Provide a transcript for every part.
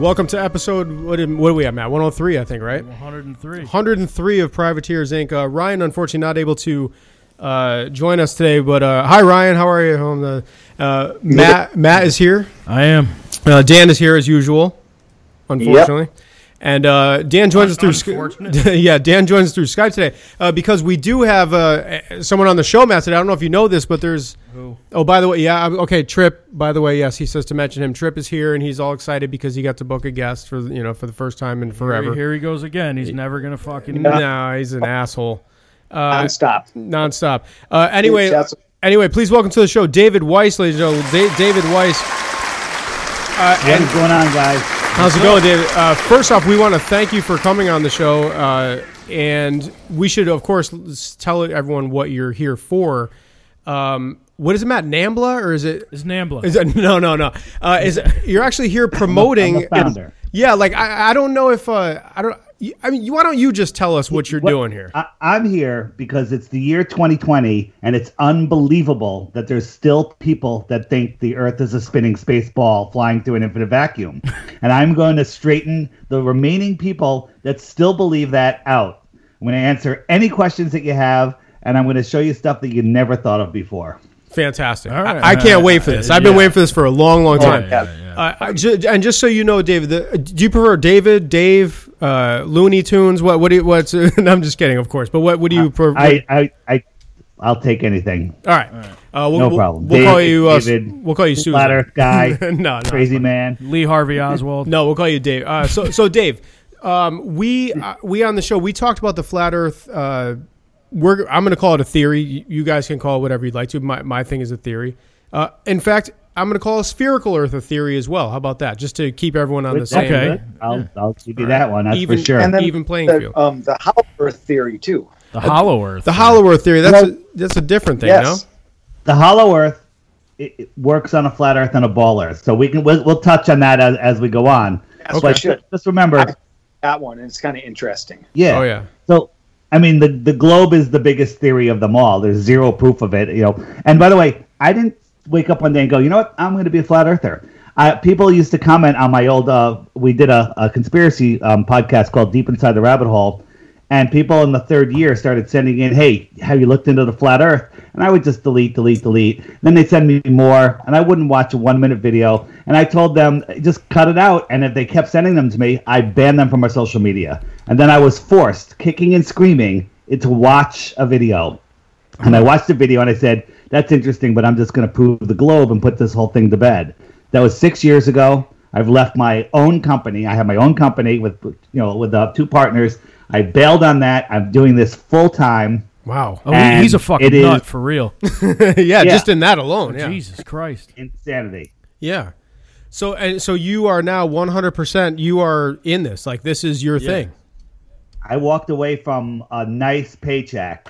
Welcome to episode, what are we at, Matt? 103, I think, right? 103. 103 of Privateers Inc. Ryan, unfortunately, not able to join us today, but hi, Ryan. How are you? Matt is here. I am. Dan is here as usual, unfortunately. Yep. And Dan joins us through Skype. Yeah, Dan joins us through Skype today because we do have someone on the show, Matt, today. I don't know if you know this, but there's by the way, yeah, okay, Tripp. By the way, yes, he says to mention him. Tripp is here, and he's all excited because he got to book a guest for for the first time in forever. Here he goes again. He's never gonna fucking. No, he's an asshole. Nonstop. Anyway, please welcome to the show, David Weiss, ladies and gentlemen. David Weiss. What is going on, guys? How's it going, David? First off, we want to thank you for coming on the show, and we should, of course, tell everyone what you're here for. What is it, Matt? Nambla, or is it? It's Nambla. Is it, no. You're actually here promoting? I'm the founder. Yeah, like I don't know if I don't. I mean, why don't you just tell us what you're doing here? I'm here because it's the year 2020, and it's unbelievable that there's still people that think the Earth is a spinning space ball flying through an infinite vacuum. And I'm going to straighten the remaining people that still believe that out. I'm going to answer any questions that you have, and I'm going to show you stuff that you never thought of before. Fantastic. Right. I can't wait for this. I've been waiting for this for a long, long time. And just so you know, David, do you prefer David, Dave, Looney Tunes? What's no, I'm just kidding, of course. But what do you prefer? I'll take anything. All right. No problem. We'll call you David. We'll call you Susan. Flat Earth guy. no, crazy man. Lee Harvey Oswald. No, we'll call you Dave. So Dave, we on the show, we talked about the Flat Earth I'm going to call it a theory. You guys can call it whatever you'd like to. My thing is a theory. In fact, I'm going to call a spherical Earth a theory as well. How about that? Just to keep everyone on the same. Okay. I'll give you that one. That's for sure. And then even playing field. The hollow Earth theory too. The hollow Earth. The hollow Earth theory. That's a different thing. Yes. No? The hollow Earth it works on a flat Earth and a ball Earth. So we'll touch on that as we go on. Yes, but just remember that one. And it's kind of interesting. Yeah. Oh yeah. So. I mean, the globe is the biggest theory of them all. There's zero proof of it, And by the way, I didn't wake up one day and go, you know what? I'm going to be a flat earther. People used to comment on my old. We did a conspiracy podcast called Deep Inside the Rabbit Hole, and people in the third year started sending in, "Hey, have you looked into the flat Earth?" And I would just delete. Then they'd send me more, and I wouldn't watch a 1-minute video. And I told them, just cut it out. And if they kept sending them to me, I banned them from our social media. And then I was forced, kicking and screaming, to watch a video. And I watched the video, and I said, that's interesting, but I'm just going to prove the globe and put this whole thing to bed. That was 6 years ago. I've left my own company. I have my own company with 2 partners. I bailed on that. I'm doing this full time. Wow. Oh, he's a fucking nut, for real. yeah, just in that alone. Yeah. Jesus Christ. Insanity. Yeah. So you are now 100%, you are in this. Like, this is your thing. I walked away from a nice paycheck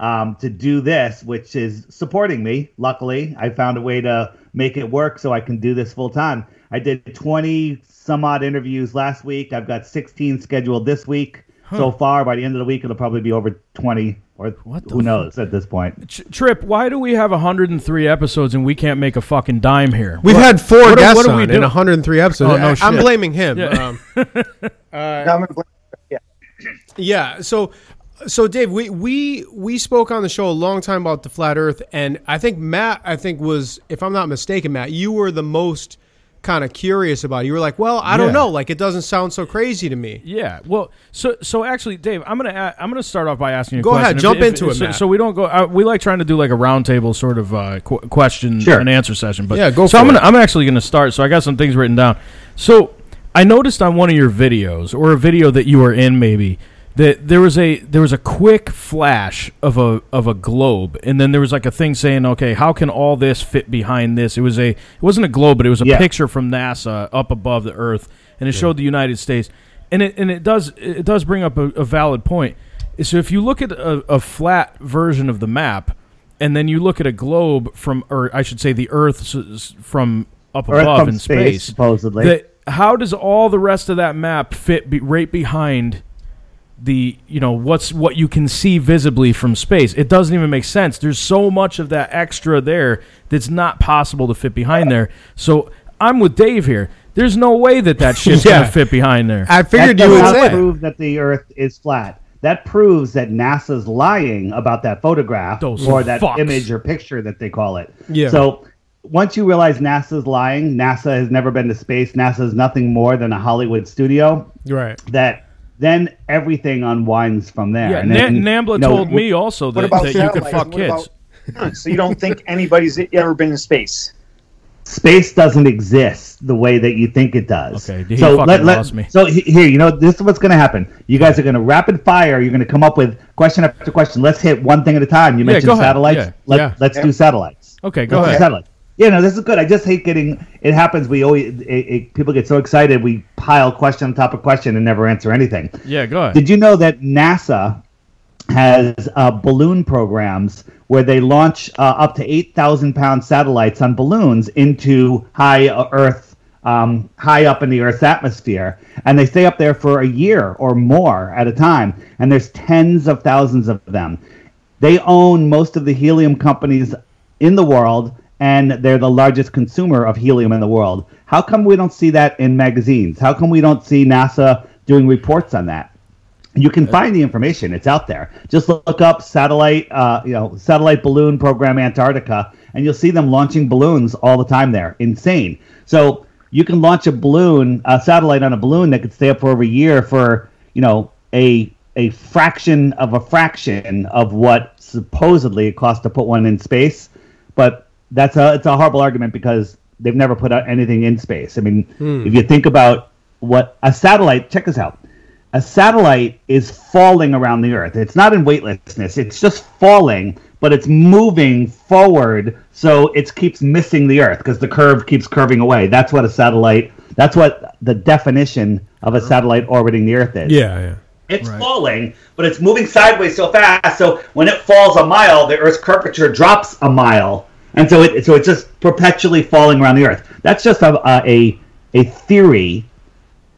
to do this, which is supporting me. Luckily, I found a way to make it work so I can do this full time. I did 20 some odd interviews last week. I've got 16 scheduled this week. So far, by the end of the week, it'll probably be over 20 or who knows at this point. Tripp, why do we have 103 episodes and we can't make a fucking dime here? We've had 4 guests on in 103 episodes. Oh, no shit. I'm blaming him. Yeah. Yeah. So Dave, we spoke on the show a long time about the flat Earth, and I think Matt was, if I'm not mistaken, Matt, you were the most kind of curious about it. You were like, well, I don't know, like, it doesn't sound so crazy to me. Yeah, well, so actually, Dave, I'm gonna start off by asking you a question. Go ahead, jump into it, Matt. So we don't go. We like trying to do like a roundtable sort of question and answer session. But yeah, I'm actually gonna start. So I got some things written down. So I noticed on one of your videos, or a video that you were in, maybe, that there was a quick flash of a globe, and then there was like a thing saying, okay, how can all this fit behind this? It wasn't a globe, but it was a picture from NASA up above the Earth, and it showed the United States, and it does bring up a valid point. So if you look at a flat version of the map, and then you look at a globe from, or I should say the Earth from up above in space, supposedly, how does all the rest of that map fit right behind the what you can see visibly from space? It doesn't even make sense. There's so much of that extra there that's not possible to fit behind there. So I'm with Dave here. There's no way that that shit's going to fit behind there. I figured you would say. Prove that the Earth is flat. That proves that NASA's lying about that photograph that image or picture that they call it. Yeah. So once you realize NASA's lying, NASA has never been to space. NASA is nothing more than a Hollywood studio. Right. That then everything unwinds from there. Yeah. And Nambla told me also that you could fuck kids. So you don't think anybody's ever been in space? Space doesn't exist the way that you think it does. Okay, lost me. So here, this is what's going to happen. You guys are going to rapid fire. You're going to come up with question after question. Let's hit one thing at a time. You mentioned satellites. Yeah. Let's do satellites. Okay, go ahead. Satellites. Yeah, no, this is good. I just hate it happens. We always people get so excited. We pile question on top of question and never answer anything. Yeah, go ahead. Did you know that NASA has balloon programs where they launch up to 8,000-pound satellites on balloons into high up in the Earth's atmosphere, and they stay up there for a year or more at a time, and there's tens of thousands of them. They own most of the helium companies in the world, and they're the largest consumer of helium in the world. How come we don't see that in magazines? How come we don't see NASA doing reports on that? You can find the information; it's out there. Just look up satellite balloon program Antarctica, and you'll see them launching balloons all the time there. Insane. So you can launch a satellite on a balloon that could stay up for over a year for a fraction of what supposedly it costs to put one in space. But it's a horrible argument because they've never put out anything in space. I mean, if you think about what a satellite, check this out. A satellite is falling around the Earth. It's not in weightlessness. It's just falling, but it's moving forward, so it keeps missing the Earth because the curve keeps curving away. That's what the definition of a satellite orbiting the Earth is. Yeah. It's falling, but it's moving sideways so fast, so when it falls a mile, the Earth's curvature drops a mile, and so it's just perpetually falling around the Earth. That's just a theory.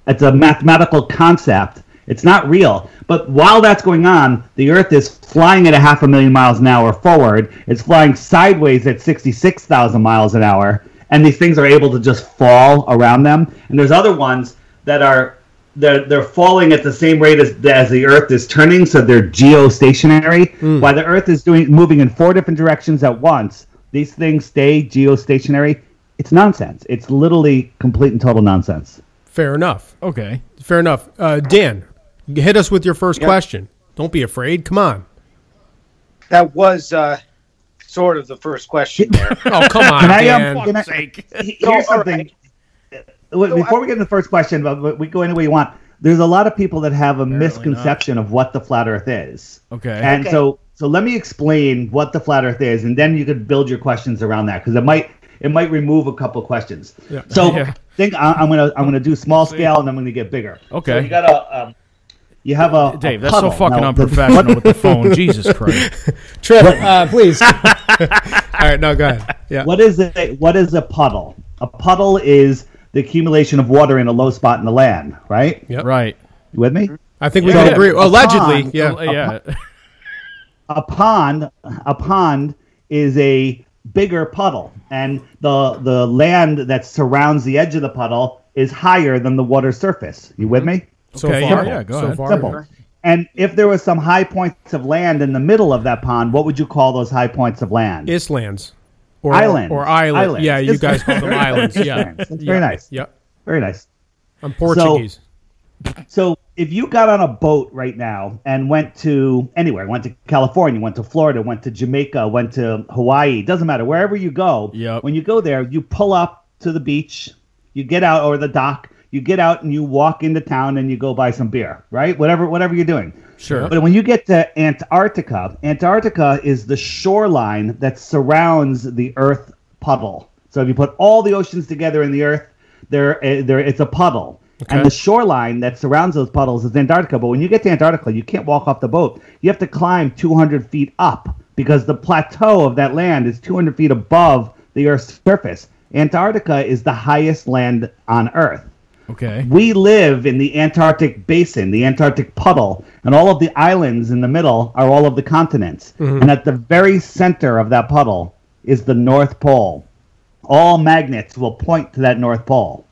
It's a mathematical concept. It's not real. But while that's going on, the Earth is flying at 500,000 miles an hour forward. It's flying sideways at 66,000 miles an hour. And these things are able to just fall around them. And there's other ones that are they're falling at the same rate as the Earth is turning, so they're geostationary. While the Earth is moving in four different directions at once, these things stay geostationary. It's nonsense. It's literally complete and total nonsense. Fair enough. Okay. Fair enough. Dan, hit us with your first question. Don't be afraid. Come on. That was sort of the first question there. Oh, come on, Dan. For fuck's sake. Here's something. Right. Before we get into the first question, but we go any way you want, there's a lot of people that have a misconception of what the flat Earth is. Okay. And so let me explain what the flat Earth is, and then you could build your questions around that, because it might remove a couple questions. Yeah. So think I'm gonna do small scale and I'm gonna get bigger. Okay. So you got a Dave. That's so fucking unprofessional with the phone. Jesus Christ. Trip, please. All right, no, go ahead. Yeah. What is a puddle? A puddle is the accumulation of water in a low spot in the land, right? Yep. Right. You with me? I think we can agree. Allegedly, a pond is a bigger puddle, and the land that surrounds the edge of the puddle is higher than the water surface. You with me? So okay, far, yeah, go ahead. So far, simple. And if there was some high points of land in the middle of that pond, what would you call those high points of land? Islands. Or islands. Or islands. Yeah, you guys call them islands. Yeah. Very nice. Yeah. Very nice. I'm Portuguese. So if you got on a boat right now and went to anywhere, went to California, went to Florida, went to Jamaica, went to Hawaii, doesn't matter, wherever you go, when you go there, you pull up to the beach, you get out or the dock, you get out and you walk into town and you go buy some beer, right? Whatever you're doing. Sure. But when you get to Antarctica, Antarctica is the shoreline that surrounds the Earth puddle. So if you put all the oceans together in the Earth, there it's a puddle. Okay. And the shoreline that surrounds those puddles is Antarctica. But when you get to Antarctica, you can't walk off the boat. You have to climb 200 feet up because the plateau of that land is 200 feet above the Earth's surface. Antarctica is the highest land on Earth. Okay. We live in the Antarctic basin, the Antarctic puddle, and all of the islands in the middle are all of the continents. Mm-hmm. And at the very center of that puddle is the North Pole. All magnets will point to that North Pole.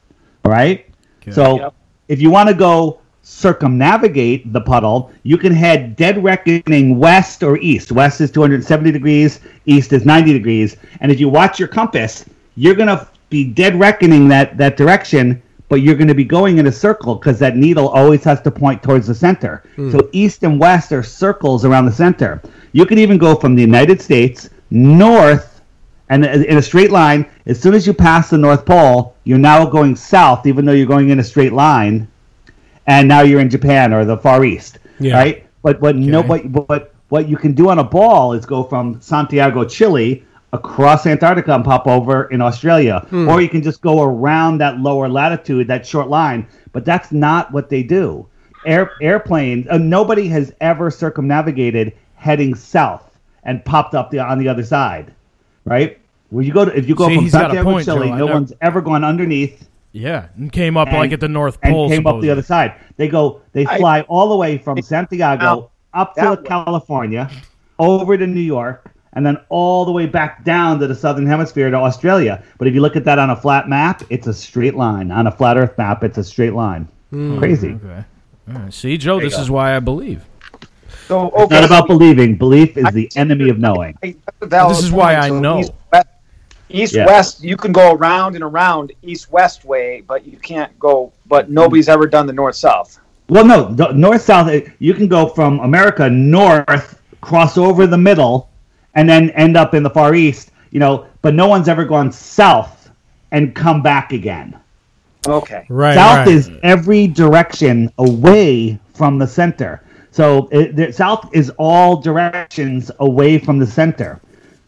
right? Okay. So if you want to go circumnavigate the puddle, you can head dead reckoning west or east. West is 270 degrees, east is 90 degrees. And if you watch your compass, you're going to be dead reckoning that direction, but you're going to be going in a circle because that needle always has to point towards the center. Mm. So east and west are circles around the center. You can even go from the United States north and in a straight line. As soon as you pass the North Pole, you're now going south, even though you're going in a straight line. And now you're in Japan or the Far East, right? But what you can do on a ball is go from Santiago, Chile, across Antarctica and pop over in Australia. Hmm. Or you can just go around that lower latitude, that short line. But that's not what they do. Airplanes, nobody has ever circumnavigated heading south and popped up on the other side, right? Well, if you go from Santiago, Chile, no one's ever gone underneath. Yeah, and came up like at the North Pole. And came up the other side. They fly all the way from Santiago up to California, over to New York, and then all the way back down to the Southern Hemisphere to Australia. But if you look at that on a flat map, it's a straight line. On a flat Earth map, it's a straight line. Mm. Crazy. Okay. All right. See, Joe, this is why I believe. So, okay. It's not about believing. Belief is the enemy of knowing. This is why I know. East-west, you can go around and around east-west way, but you can't go, but nobody's ever done the north-south. Well, no, north-south, you can go from America north, cross over the middle, and then end up in the Far East, but no one's ever gone south and come back again. Okay. Right. South is every direction away from the center. So south is all directions away from the center.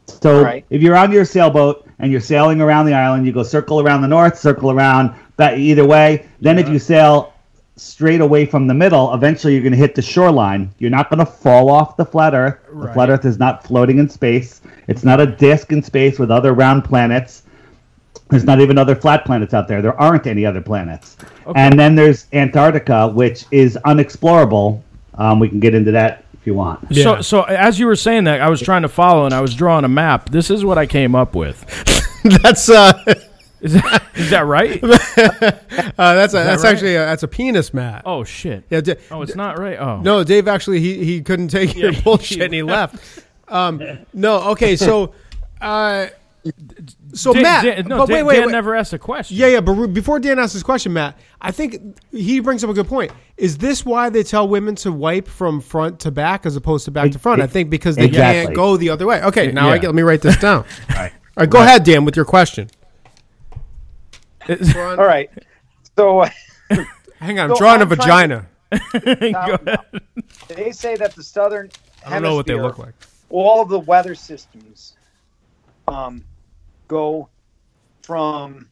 So if you're on your sailboat and you're sailing around the island, you go circle around the north, circle around that either way. Then if you sail straight away from the middle, eventually you're going to hit the shoreline. You're not going to fall off the flat Earth. Right. The flat Earth is not floating in space. It's not a disk in space with other round planets. There's not even other flat planets out there. There aren't any other planets. Okay. And then there's Antarctica, which is unexplorable. We can get into that if you want. Yeah. So as you were saying that, I was trying to follow, and I was drawing a map. This is what I came up with. That's is that right? That's a penis map. Oh shit! Yeah, it's not right. Oh no, Dave actually he couldn't take your bullshit and he left. So Dan, Matt, Dan never asked a question. Yeah, but before Dan asks his question, Matt, I think he brings up a good point. Is this why they tell women to wipe from front to back as opposed to back to front? I think because they can't go the other way. Okay, now let me write this down. All right, go ahead, Dan, with your question. All right. So, hang on, I'm drawing a vagina. They say that the southern hemisphere, I don't know what they look like. All of the weather systems go from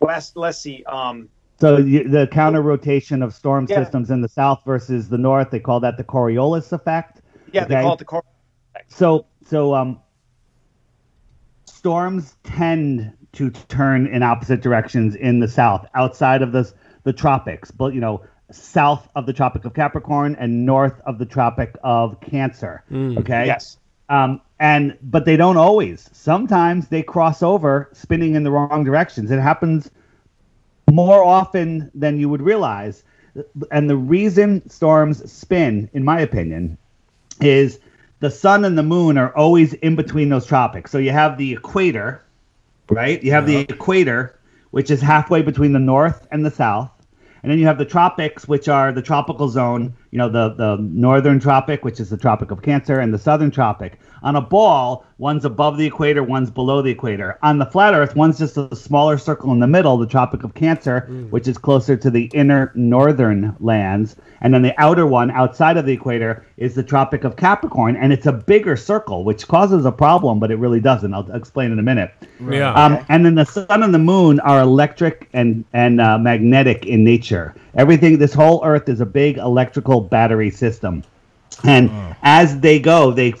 west. Let's see. The counter rotation of storm systems in the south versus the north, they call that the Coriolis effect. Yeah, okay? They call it the Coriolis effect. So storms tend to turn in opposite directions in the south, outside of the tropics, but south of the Tropic of Capricorn and north of the Tropic of Cancer. Mm. Okay. Yes. But they don't always. Sometimes they cross over, spinning in the wrong directions. It happens more often than you would realize. And the reason storms spin, in my opinion, is the sun and the moon are always in between those tropics. So you have the equator, right? You have the equator, which is halfway between the north and the south. And then you have the tropics, which are the tropical zone, the northern tropic, which is the Tropic of Cancer, and the southern tropic. On a ball, one's above the equator, one's below the equator. On the flat Earth, one's just a smaller circle in the middle, the Tropic of Cancer, which is closer to the inner northern lands. And then the outer one outside of the equator is the Tropic of Capricorn, and it's a bigger circle, which causes a problem, but it really doesn't. I'll explain in a minute. Yeah. And then the sun and the moon are electric and magnetic in nature. This whole Earth is a big electrical battery system. And as they go, they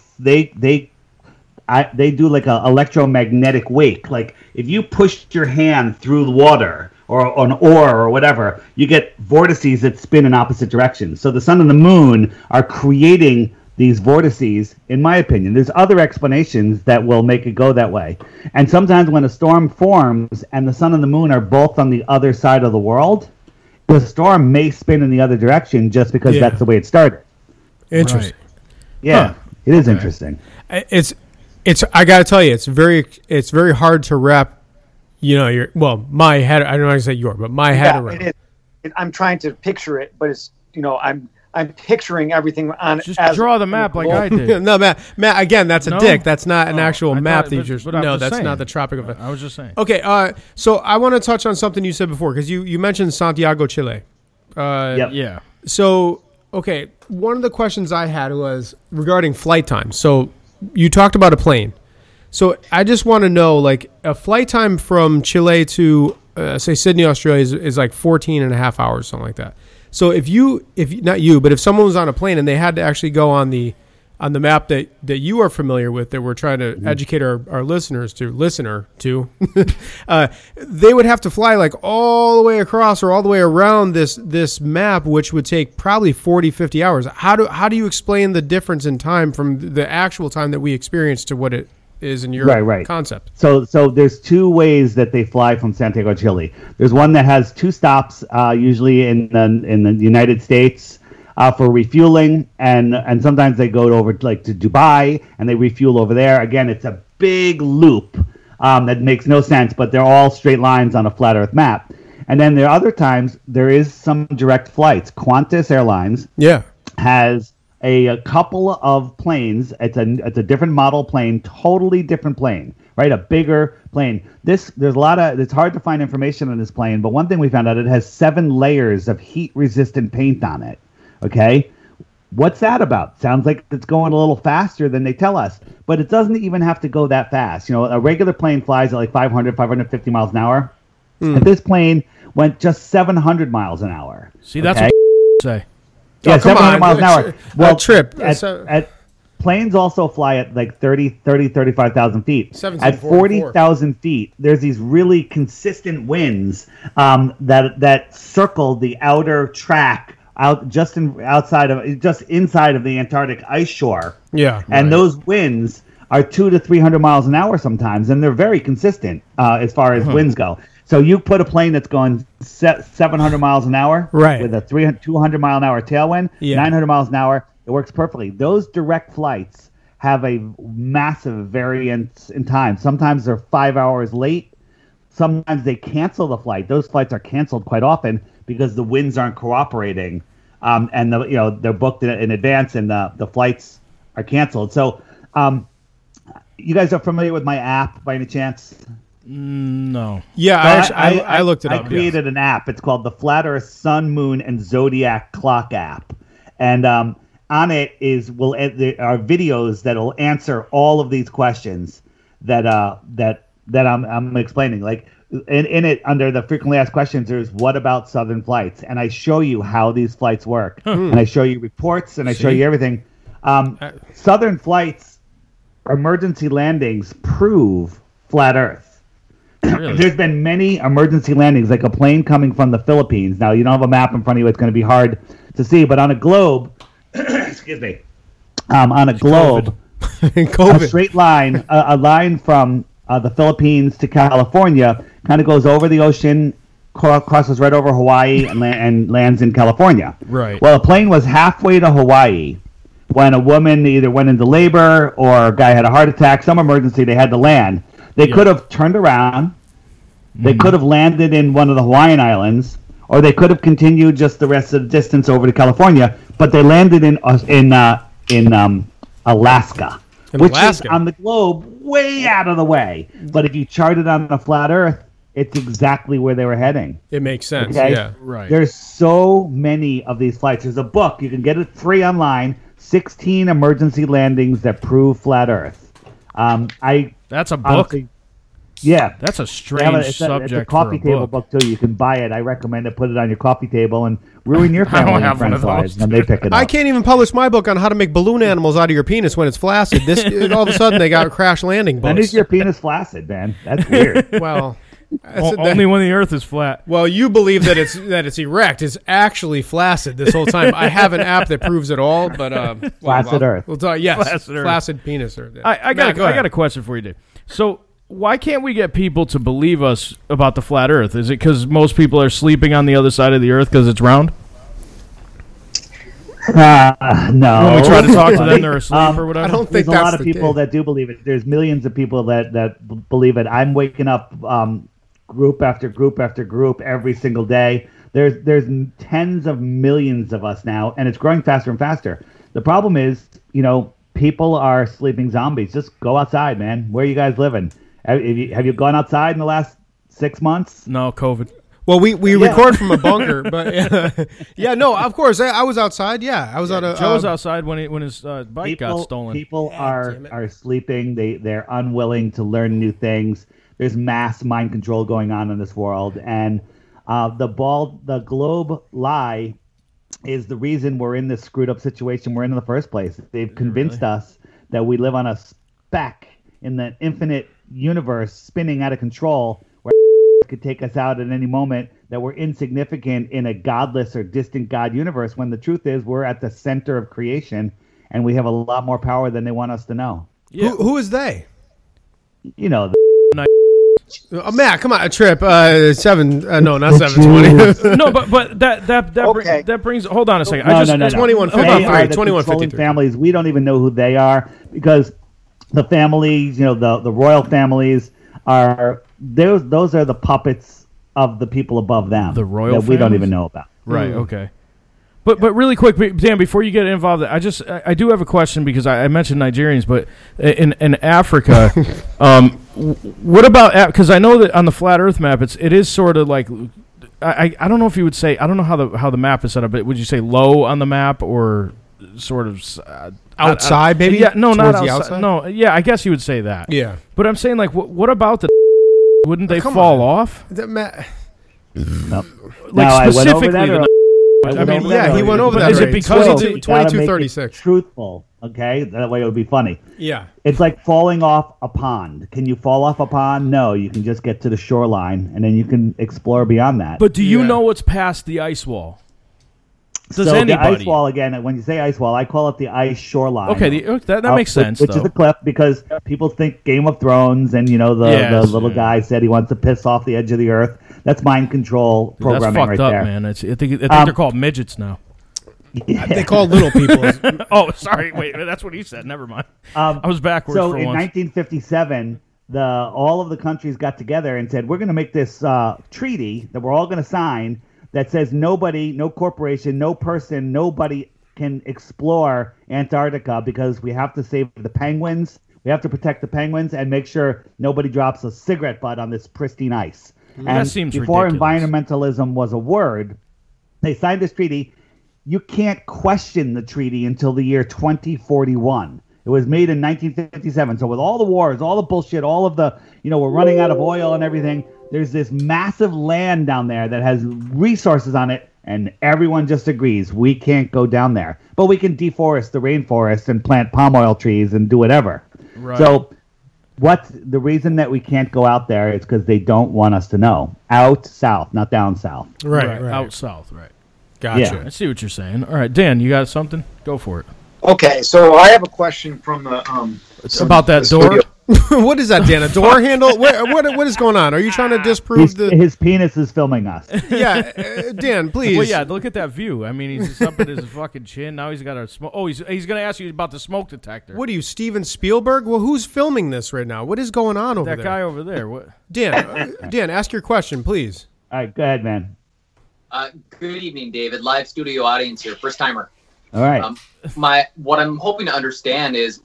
do like a electromagnetic wake. Like if you pushed your hand through the water or an oar or whatever, you get vortices that spin in opposite directions. So the sun and the moon are creating these vortices, in my opinion. There's other explanations that will make it go that way. And sometimes when a storm forms and the sun and the moon are both on the other side of the world, the storm may spin in the other direction just because that's the way it started. Interesting. Right. Yeah, it is interesting. It's I got to tell you, it's very hard to wrap, my head. I don't know how to say your, but my head around. It is. I'm trying to picture it, but it's, I'm picturing everything on. Just draw the map like I did. No, Matt, again, that's a dick. That's not an actual map that you just. No, that's not the Tropic of. I was just saying. Okay, so I want to touch on something you said before because you mentioned Santiago, Chile. Yeah. So, okay, one of the questions I had was regarding flight time. So you talked about a plane. So I just want to know, like, a flight time from Chile to, say, Sydney, Australia is like 14 and a half hours, something like that. So if someone was on a plane and they had to actually go on the map that you are familiar with, that we're trying to educate our listeners to they would have to fly like all the way across or all the way around this map, which would take probably 40, 50 hours. How do you explain the difference in time from the actual time that we experience to what it is in your concept? So there's two ways that they fly from Santiago, Chile. There's one that has two stops, usually in the United States, for refueling, and sometimes they go over to Dubai and they refuel over there. Again, it's a big loop that makes no sense, but they're all straight lines on a flat Earth map. And then there are other times there is some direct flights. Qantas Airlines has a couple of planes. It's a different model plane, totally different plane, right? A bigger plane. It's hard to find information on this plane, but one thing we found out, it has 7 layers of heat-resistant paint on it. Okay, what's that about? Sounds like it's going a little faster than they tell us, but it doesn't even have to go that fast. A regular plane flies at like 500, 550 miles an hour. And this plane went just 700 miles an hour. See, that's what say. Yeah, 700 miles an hour. Well, trip. Planes also fly at like 35,000 feet. At 40,000 feet, there's these really consistent winds that circle the outer track inside of the Antarctic ice shore. Yeah, and those winds are 200 to 300 miles an hour sometimes, and they're very consistent as far as winds go. So you put a plane that's going 700 miles an hour, right, with a 200 mile an hour tailwind, 900 miles an hour, it works perfectly. Those direct flights have a massive variance in time. Sometimes they're 5 hours late. Sometimes they cancel the flight. Those flights are canceled quite often because the winds aren't cooperating. And they're booked in advance, and the flights are canceled. So, you guys are familiar with my app by any chance? No. Yeah, so I looked it up. I created an app. It's called the Flat Earth Sun Moon and Zodiac Clock app, and on it there are videos that'll answer all of these questions that I'm explaining. Like, in it, under the frequently asked questions, there's what about southern flights, and I show you how these flights work, and I show you reports, and I show you everything. Southern flights, emergency landings prove flat Earth. Really? There's been many emergency landings, like a plane coming from the Philippines. Now, you don't have a map in front of you; it's going to be hard to see. But on a globe, excuse me, a straight line, a line from the Philippines to California, kind of goes over the ocean, crosses right over Hawaii, and lands in California. Right. Well, a plane was halfway to Hawaii when a woman either went into labor or a guy had a heart attack, some emergency, they had to land. They could have turned around. They could have landed in one of the Hawaiian islands, or they could have continued just the rest of the distance over to California, but they landed in Alaska. Which is on the globe way out of the way. But if you chart it on the flat Earth, it's exactly where they were heading. It makes sense. Okay? Yeah, right. There's so many of these flights. There's a book. You can get it free online, 16 Emergency Landings That Prove Flat Earth. That's a book? Honestly, yeah. That's a strange subject. It's a coffee table book, too. You can buy it. I recommend it. Put it on your coffee table and ruin your family and friends' lives, and they pick it up. I can't even publish my book on how to make balloon animals out of your penis when it's flaccid. All of a sudden, they got a crash landing books. When is your penis flaccid, man? That's weird. Well, Only when the Earth is flat. Well, you believe that it's erect. It's actually flaccid this whole time. I have an app that proves it all, but flaccid Earth. We'll talk. Yes, flaccid penis Earth. I got a question for you, Dave. So why can't we get people to believe us about the flat Earth? Is it because most people are sleeping on the other side of the Earth because it's round? No. When we try to talk to them, they're asleep or whatever. I don't think that's the case. There's a lot of people that do believe it. There's millions of people that believe it. I'm waking up group after group after group every single day. There's tens of millions of us now, and it's growing faster and faster. The problem is, people are sleeping zombies. Just go outside, man. Where are you guys living? Have you gone outside in the last 6 months? No, COVID. Well, we record from a bunker, but of course. I was outside. Yeah, I was out. Joe was outside when his bike got stolen. People are sleeping. They're unwilling to learn new things. There's mass mind control going on in this world, and the globe lie is the reason we're in this screwed up situation we're in the first place. They've convinced us that we live on a speck in the infinite universe, spinning out of control, could take us out at any moment, that we're insignificant in a godless or distant God universe, when the truth is we're at the center of creation and we have a lot more power than they want us to know. Yeah. Who is they? Matt, come on, a trip. 7, no, not 720. No, but that okay. That brings, hold on a second. No, I just, no, no, no. 21, hold on, 2153. Families, we don't even know who they are, because the families, the royal families are, those are the puppets of the people above them, the royal that we don't even know about. Right. Okay. But really quick, Dan, before you get involved, I do have a question, because I mentioned Nigerians, but in Africa, what about, because I know that on the flat Earth map, it is sort of like, I don't know if you would say, I don't know how the map is set up, but would you say low on the map, or sort of outside, maybe? Yeah, no, not outside. No, yeah, I guess you would say that. Yeah, but I'm saying, like, what about the? Wouldn't they fall off? No. Like, specifically, he went over that. Is it because it's 2236? Truthful, okay? That way it would be funny. Yeah. It's like falling off a pond. Can you fall off a pond? No, you can just get to the shoreline, and then you can explore beyond that. But do you know what's past the ice wall? So anybody? The ice wall, again, when you say ice wall, I call it the ice shoreline. Okay, that makes sense, which is a cliff, because people think Game of Thrones, and, the little guy said he wants to piss off the edge of the earth. That's mind control programming. That's fucked up, man. I think they're called midgets now. Yeah. They call little people. Oh, sorry. Wait, that's what he said. Never mind. I was backwards for once. So in 1957... all of the countries got together and said, we're going to make this treaty that we're all going to sign that says nobody, no corporation, no person, nobody can explore Antarctica, because we have to save the penguins. We have to protect the penguins and make sure nobody drops a cigarette butt on this pristine ice. And that seems ridiculous. Before environmentalism was a word, they signed this treaty. You can't question the treaty until the year 2041. It was made in 1957. So with all the wars, all the bullshit, all of the, we're running out of oil and everything, there's this massive land down there that has resources on it, and everyone just agrees we can't go down there. But we can deforest the rainforest and plant palm oil trees and do whatever. Right. So what's the reason that we can't go out there is because they don't want us to know. Out south, not down south. Right. Out south, right. Gotcha. Yeah. I see what you're saying. All right, Dan, you got something? Go for it. Okay, so I have a question from the it's about that door. What is that, Dan? A door handle? What is going on? Are you trying to disprove his penis is filming us? Yeah, Dan, please. Well, yeah, look at that view. I mean, he's just up at his fucking chin. Now he's got a smoke. Oh, he's going to ask you about the smoke detector. What are you, Steven Spielberg? Well, who's filming this right now? What is going on over there? That guy over there. What? Dan, Dan, ask your question, please. All right, go ahead, man. Good evening, David. Live studio audience here. First timer. All right. What I'm hoping to understand is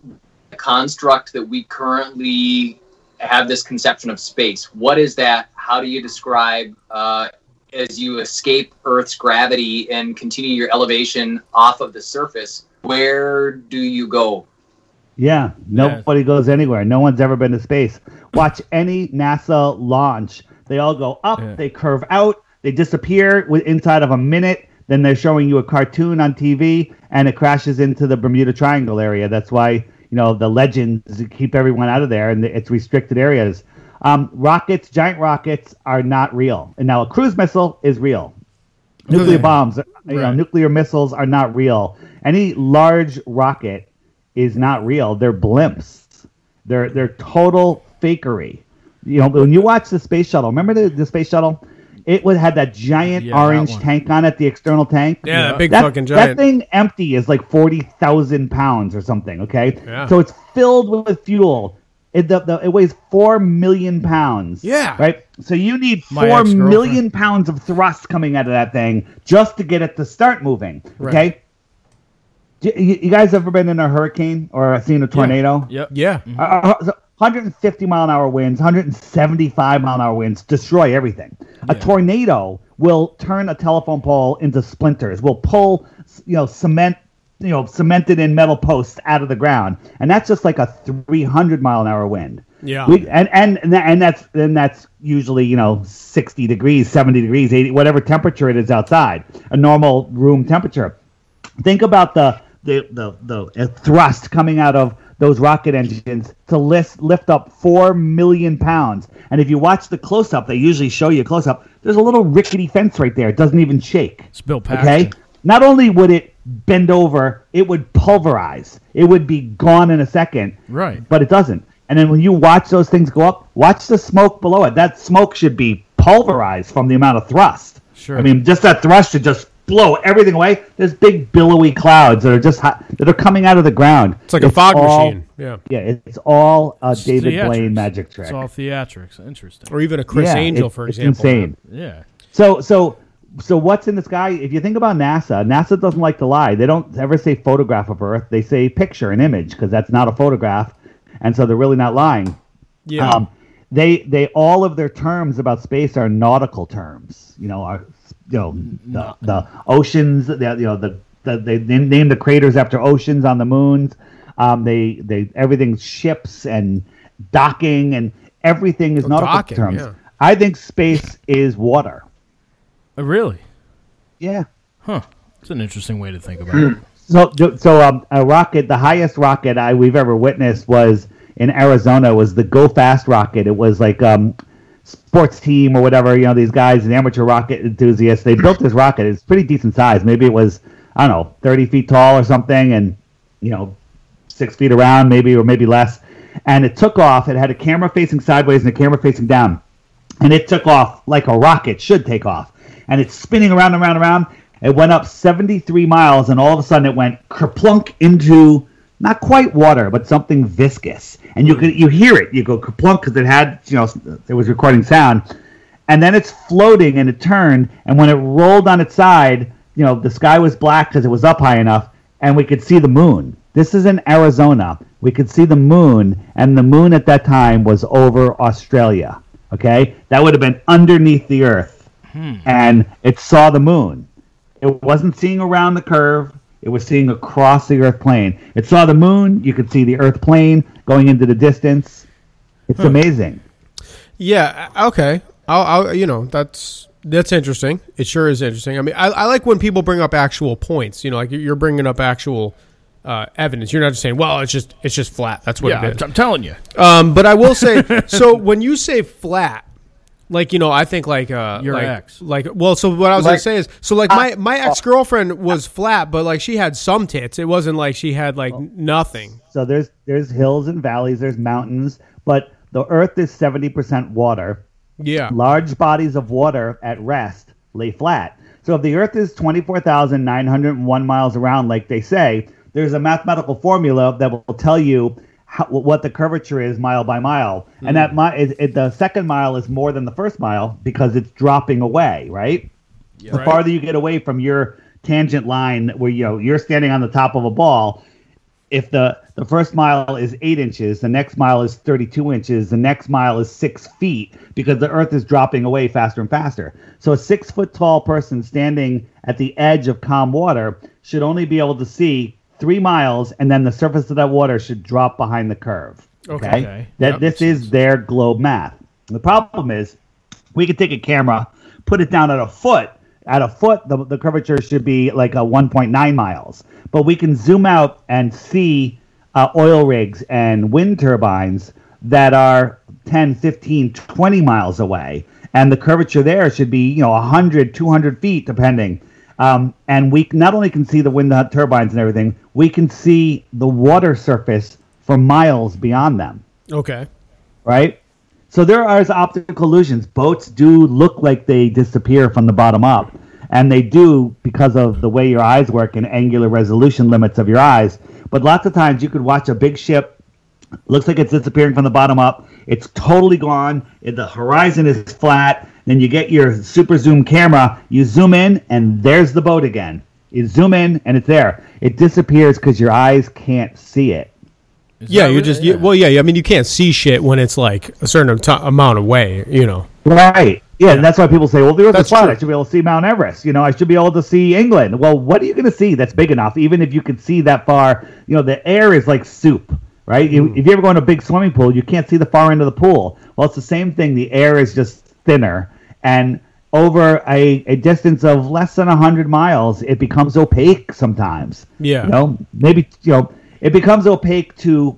the construct that we currently have this conception of space. What is that? How do you describe as you escape Earth's gravity and continue your elevation off of the surface? Where do you go? Yeah, nobody goes anywhere. No one's ever been to space. Watch any NASA launch. They all go up. Yeah. They curve out. They disappear inside of a minute. Then they're showing you a cartoon on TV, and it crashes into the Bermuda Triangle area. That's why, the legends keep everyone out of there, and it's restricted areas. Rockets, giant rockets, are not real. And now a cruise missile is real. Nuclear bombs, nuclear missiles are not real. Any large rocket is not real. They're blimps. They're total fakery. You know, when you watch the space shuttle, remember the space shuttle? It would have that giant orange tank on it, the external tank. Yeah, that big fucking giant. That thing empty is like 40,000 pounds or something, okay? Yeah. So it's filled with fuel. It weighs 4 million pounds. Yeah. Right? So you need 4 million pounds of thrust coming out of that thing just to get it to start moving. Right. Okay? You guys ever been in a hurricane or seen a tornado? Yeah. 150 mile an hour winds, 175 mile an hour winds destroy everything. Yeah. A tornado will turn a telephone pole into splinters, will pull, cemented in metal posts out of the ground, and that's just like a 300 mile an hour wind. Yeah, that's usually 60 degrees, 70 degrees, 80, whatever temperature it is outside, a normal room temperature. Think about the thrust coming out of those rocket engines to lift up 4 million pounds, and if you watch the close up, they usually show you a close up. There's a little rickety fence right there; it doesn't even shake. It's Bill Paxton. Okay, not only would it bend over, it would pulverize. It would be gone in a second. Right. But it doesn't. And then when you watch those things go up, watch the smoke below it. That smoke should be pulverized from the amount of thrust. Sure. I mean, just that thrust should just blow everything away. There's big billowy clouds that are just that are coming out of the ground. It's like a fog machine. Yeah. Yeah, it's all a David Blaine magic trick. It's all theatrics. Interesting. Or even a Chris Angel, for example. It's insane. Yeah. So what's in the sky? If you think about NASA doesn't like to lie. They don't ever say photograph of Earth. They say picture, an image, because that's not a photograph, and so they're really not lying. Yeah. They all of their terms about space are nautical terms. The oceans. They name the craters after oceans on the moons. They everything's ships and docking and everything is nautical terms. Yeah. I think space is water. Oh, really? Yeah. Huh. It's an interesting way to think about it. So a rocket, the highest rocket we've ever witnessed was in Arizona, was the Go Fast rocket. It was like sports team or whatever, these guys, an amateur rocket enthusiast. They built this rocket. It's pretty decent size. Maybe it was, 30 feet tall or something and, 6 feet around maybe less. And it took off. It had a camera facing sideways and a camera facing down. And it took off like a rocket should take off. And it's spinning around and around and around. It went up 73 miles, and all of a sudden it went kerplunk into not quite water, but something viscous. And you hear it. You go kerplunk because it had, it was recording sound. And then it's floating, and it turned. And when it rolled on its side, the sky was black because it was up high enough, and we could see the moon. This is in Arizona. We could see the moon, and the moon at that time was over Australia. Okay? That would have been underneath the Earth. And it saw the moon. It wasn't seeing around the curve. It was seeing across the Earth plane. It saw the moon. You could see the Earth plane going into the distance. It's amazing. Yeah. Okay. That's interesting. It sure is interesting. I mean, I like when people bring up actual points. Like you're bringing up actual evidence. You're not just saying, well, it's just flat. That's what it is. I'm telling you. But I will say, so when you say flat. I think your ex. So what I was going to say is, my ex-girlfriend was flat, but she had some tits. It wasn't like she had nothing. So there's hills and valleys, there's mountains, but the Earth is 70% water. Yeah. Large bodies of water at rest lay flat. So if the Earth is 24,901 miles around, like they say, there's a mathematical formula that will tell you what the curvature is mile by mile, and that the second mile is more than the first mile because it's dropping away, right? Yeah, the farther you get away from your tangent line where you're standing on the top of a ball, if the first mile is 8 inches, the next mile is 32 inches, the next mile is 6 feet because the Earth is dropping away faster and faster. So a 6 foot tall person standing at the edge of calm water should only be able to see 3 miles, and then the surface of that water should drop behind the curve. Okay. That this is their globe math. The problem is, we could take a camera, put it down at a foot. At a foot, the curvature should be like a 1.9 miles. But we can zoom out and see oil rigs and wind turbines that are 10, 15, 20 miles away. And the curvature there should be, 100, 200 feet, depending. And we not only can see the wind turbines and everything, we can see the water surface for miles beyond them. Okay. Right? So there are optical illusions. Boats do look like they disappear from the bottom up. And they do because of the way your eyes work and angular resolution limits of your eyes. But lots of times you could watch a big ship. Looks like it's disappearing from the bottom up. It's totally gone. The horizon is flat. Then you get your super zoom camera. You zoom in, and there's the boat again. You zoom in, and it's there. It disappears because your eyes can't see it. I mean, you can't see shit when it's like a certain amount away, Right. Yeah, and that's why people say, well, the Earth is flat. I should be able to see Mount Everest. I should be able to see England. Well, what are you going to see that's big enough, even if you could see that far? The air is like soup. Right? If you ever go in a big swimming pool, you can't see the far end of the pool. Well, it's the same thing. The air is just thinner. And over a distance of less than 100 miles, it becomes opaque sometimes. Yeah. It becomes opaque to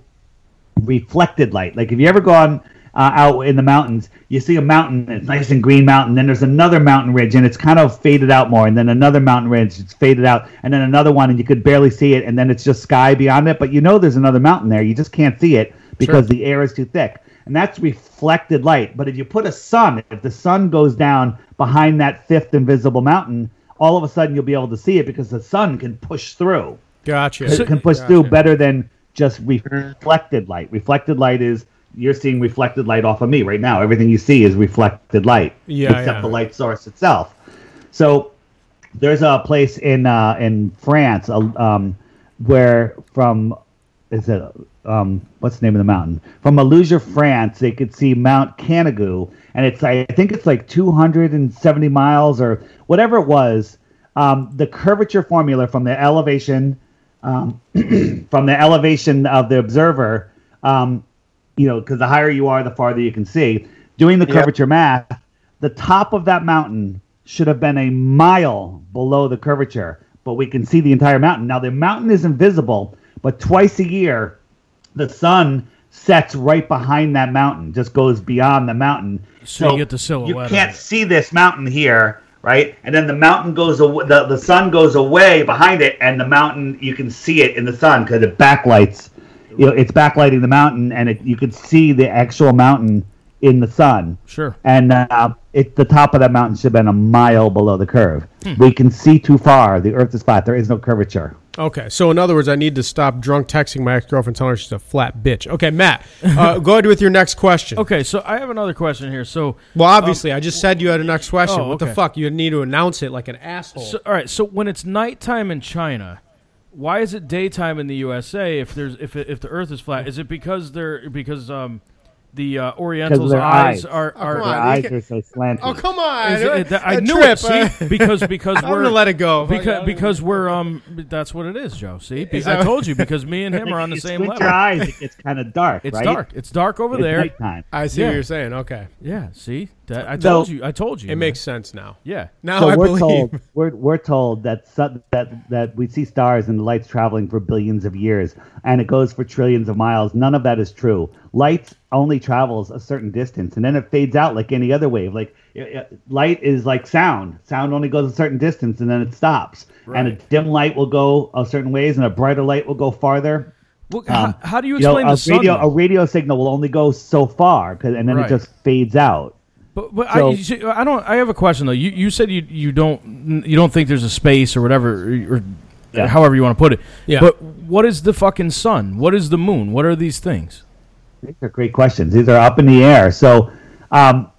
reflected light. Like if you ever go on out in the mountains, you see a mountain, it's nice and green mountain. Then there's another mountain ridge, and it's kind of faded out more. And then another mountain ridge, it's faded out. And then another one, and you could barely see it. And then it's just sky beyond it. But there's another mountain there. You just can't see it because the air is too thick. And that's reflected light. But if you put if the sun goes down behind that fifth invisible mountain, all of a sudden you'll be able to see it because the sun can push through. Gotcha. It can push through better than just reflected light. Reflected light is... You're seeing reflected light off of me right now. Everything you see is reflected light, except the light source itself. So there's a place in France where what's the name of the mountain? From Aluja, France, they could see Mount Canigou, and I think it's like 270 miles or whatever it was. The curvature formula from the elevation of the observer. Because the higher you are, the farther you can see. Doing the curvature math, the top of that mountain should have been a mile below the curvature, but we can see the entire mountain. Now, the mountain is invisible, but twice a year, the sun sets right behind that mountain, just goes beyond the mountain. So you get the silhouette. You can't see this mountain here, right? And then the mountain goes away, the sun goes away behind it, and the mountain, you can see it in the sun because it backlights. It's backlighting the mountain, and you could see the actual mountain in the sun. Sure. And the top of that mountain should have been a mile below the curve. We can see too far. The Earth is flat. There is no curvature. Okay. So, in other words, I need to stop drunk texting my ex-girlfriend telling her she's a flat bitch. Okay, Matt, go ahead with your next question. Okay. So, I have another question here. Well, obviously, I just said you had a next question. What the fuck? You need to announce it like an asshole. So, all right. So, when it's nighttime in China... Why is it daytime in the USA if the Earth is flat? Is it because the Orientals' eyes are eyes are so slanted? Oh, come on! I knew it. See, because I'm gonna let it go. Because we're that's what it is, Joe. See, I told you because me and him are on the same level. Your eyes, it gets kind of dark. It's dark. It's dark over there. Nighttime. I see what you're saying. Okay. Yeah. See, I told you. It makes sense now. Yeah. Now so I believe. We're told that we see stars and the light's traveling for billions of years, and it goes for trillions of miles. None of that is true. Light only travels a certain distance, and then it fades out like any other wave. Like light is like sound. Sound only goes a certain distance, and then it stops. Right. And a dim light will go a certain ways, and a brighter light will go farther. Well, how do you explain the sun? A radio signal will only go so far, and then it just fades out. But so, I don't. I have a question though. You said you don't think there's a space or whatever or however you want to put it. Yeah. But what is the fucking sun? What is the moon? What are these things? These are great questions. These are up in the air. So, the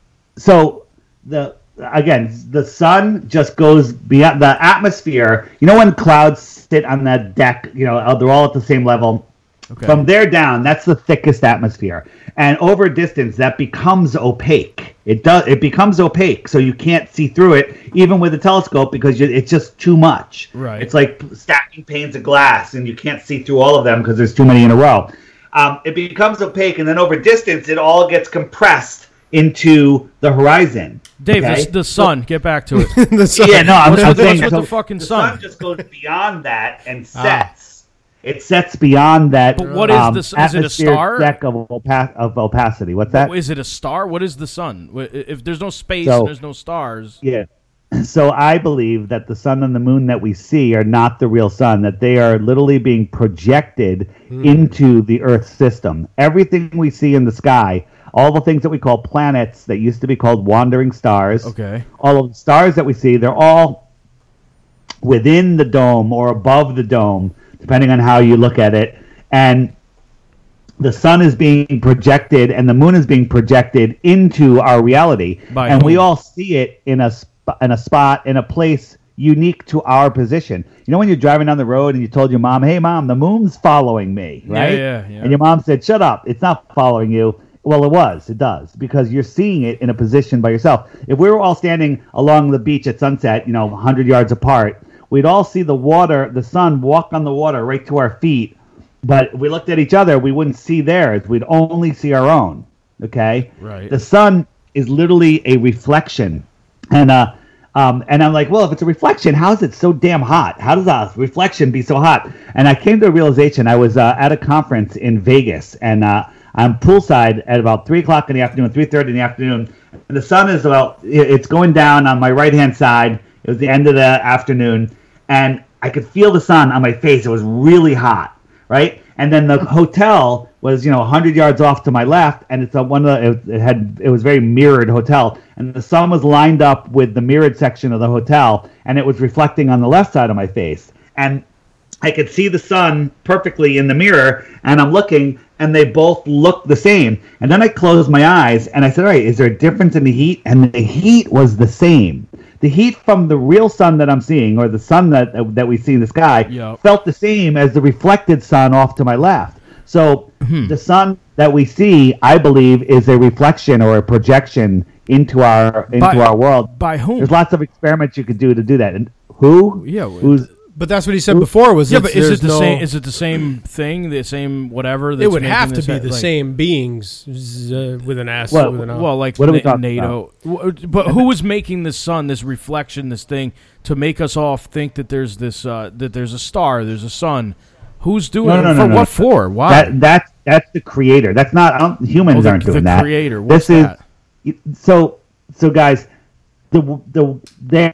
sun just goes beyond the atmosphere. When clouds sit on that deck, they're all at the same level. Okay. From there down, that's the thickest atmosphere. And over a distance, that becomes opaque. It becomes opaque, so you can't see through it, even with a telescope, because it's just too much. Right. It's like stacking panes of glass, and you can't see through all of them because there's too many in a row. It becomes opaque, and then over distance, it all gets compressed into the horizon. Dave, okay? The sun. Get back to it. The sun. Yeah, no, I'm saying. What's with the fucking sun? The sun just goes beyond that and sets. It sets beyond that. But what is this? Is it a star? Deck of opacity. What's that? Is it a star? What is the sun? If there's no space, there's no stars. Yeah. So I believe that the sun and the moon that we see are not the real sun, that they are literally being projected into the Earth system. Everything we see in the sky, all the things that we call planets that used to be called wandering stars, okay, all of the stars that we see, they're all within the dome or above the dome, depending on how you look at it. And the sun is being projected and the moon is being projected into our reality. And we all see it in a spot, in a place unique to our position. You know when you're driving down the road and you told your mom, hey, Mom, the moon's following me, right? Yeah. And your mom said, shut up, it's not following you. Well, it was. It does, because you're seeing it in a position by yourself. If we were all standing along the beach at sunset, 100 yards apart, we'd all see the water, the sun walk on the water right to our feet. But if we looked at each other, we wouldn't see theirs. We'd only see our own. Okay? Right. The sun is literally a reflection. And I'm like, well, if it's a reflection, how is it so damn hot? How does a reflection be so hot? And I came to a realization. I was at a conference in Vegas, and I'm poolside at about 3 o'clock in the afternoon, 3:30 in the afternoon. And the sun is it's going down on my right-hand side. It was the end of the afternoon, and I could feel the sun on my face. It was really hot, right? And then the hotel was, 100 yards off to my left, and it's it was a very mirrored hotel, and the sun was lined up with the mirrored section of the hotel, and it was reflecting on the left side of my face, and I could see the sun perfectly in the mirror, and I'm looking, and they both look the same. And then I closed my eyes, and I said, all right, is there a difference in the heat? And the heat was the same. The heat from the real sun that I'm seeing, or the sun that we see in the sky, felt the same as the reflected sun off to my left. So the sun that we see, I believe, is a reflection or a projection into our world. By whom? There's lots of experiments you could do to do that. And who? Yeah. Who's? But that's what he said before. But is it the same thing? The same whatever? That's it would have to be the same beings with an ass. Like what NATO. But who was making this sun, this reflection, this thing to make us all think that there's this that there's a star, there's a sun? Who's doing it? What for? Why? That's the creator. That's not humans aren't doing that. The creator. What's that? So guys. The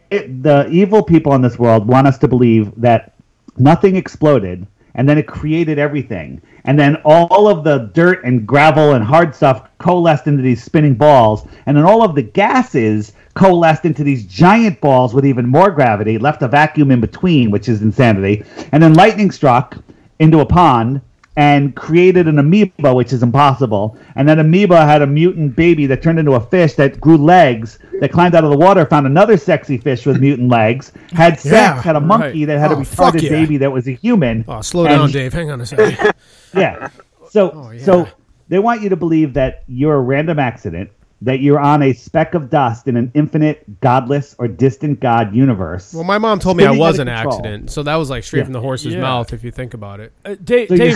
evil people in this world want us to believe that nothing exploded and then it created everything, and then all of the dirt and gravel and hard stuff coalesced into these spinning balls, and then all of the gases coalesced into these giant balls with even more gravity, left a vacuum in between, which is insanity, and then lightning struck into a pond and created an amoeba, which is impossible. And that amoeba had a mutant baby that turned into a fish that grew legs, that climbed out of the water, found another sexy fish with mutant legs, had sex, had a monkey that had a retarded baby that was a human. Oh, slow down, Dave. Hang on a second. Yeah. So they want you to believe that you're a random accident, that you're on a speck of dust in an infinite, godless, or distant god universe. Well, my mom told me I was an accident, so that was like straight from the horse's mouth, if you think about it. Dave, they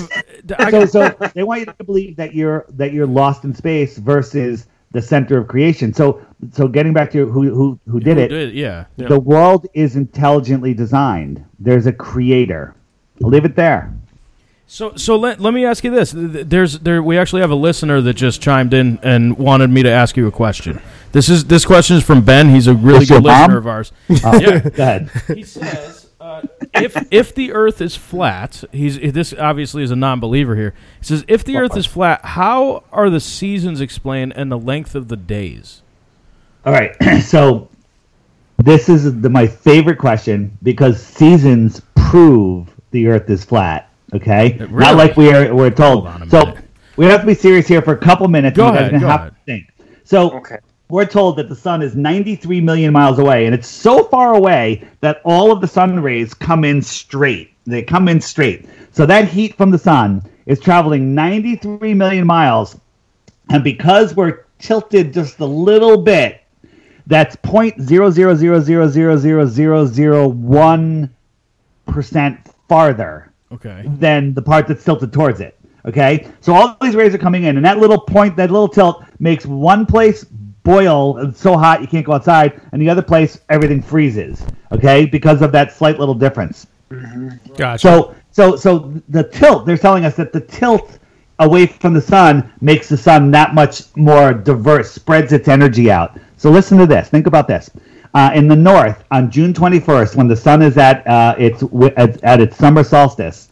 want you to believe that you're lost in space versus the center of creation. So getting back to who did it, the world is intelligently designed. There's a creator. I'll leave it there. So let me ask you this. We actually have a listener that just chimed in and wanted me to ask you a question. This question is from Ben. He's a really good listener of ours. Go ahead. He says, if the Earth is flat, this obviously is a non-believer here. He says, if the Earth is flat, how are the seasons explained and the length of the days? All right. So this is my favorite question, because seasons prove the Earth is flat. Okay, really? Not like we're told. So we have to be serious here for a couple minutes. Go ahead. To think. So we're told that the sun is 93 million miles away, and it's so far away that all of the sun rays come in straight. They come in straight. So that heat from the sun is traveling 93 million miles, and because we're tilted just a little bit, that's 0.000000001% farther. Okay. Than the part that's tilted towards it. Okay? So all these rays are coming in, and that little point, that little tilt, makes one place boil and so hot you can't go outside, and the other place everything freezes. Okay? Because of that slight little difference. Gotcha. So So the tilt, they're telling us that the tilt away from the sun makes the sun that much more diverse, spreads its energy out. So listen to this. Think about this. In the north, on June 21st, when the sun is at its summer solstice,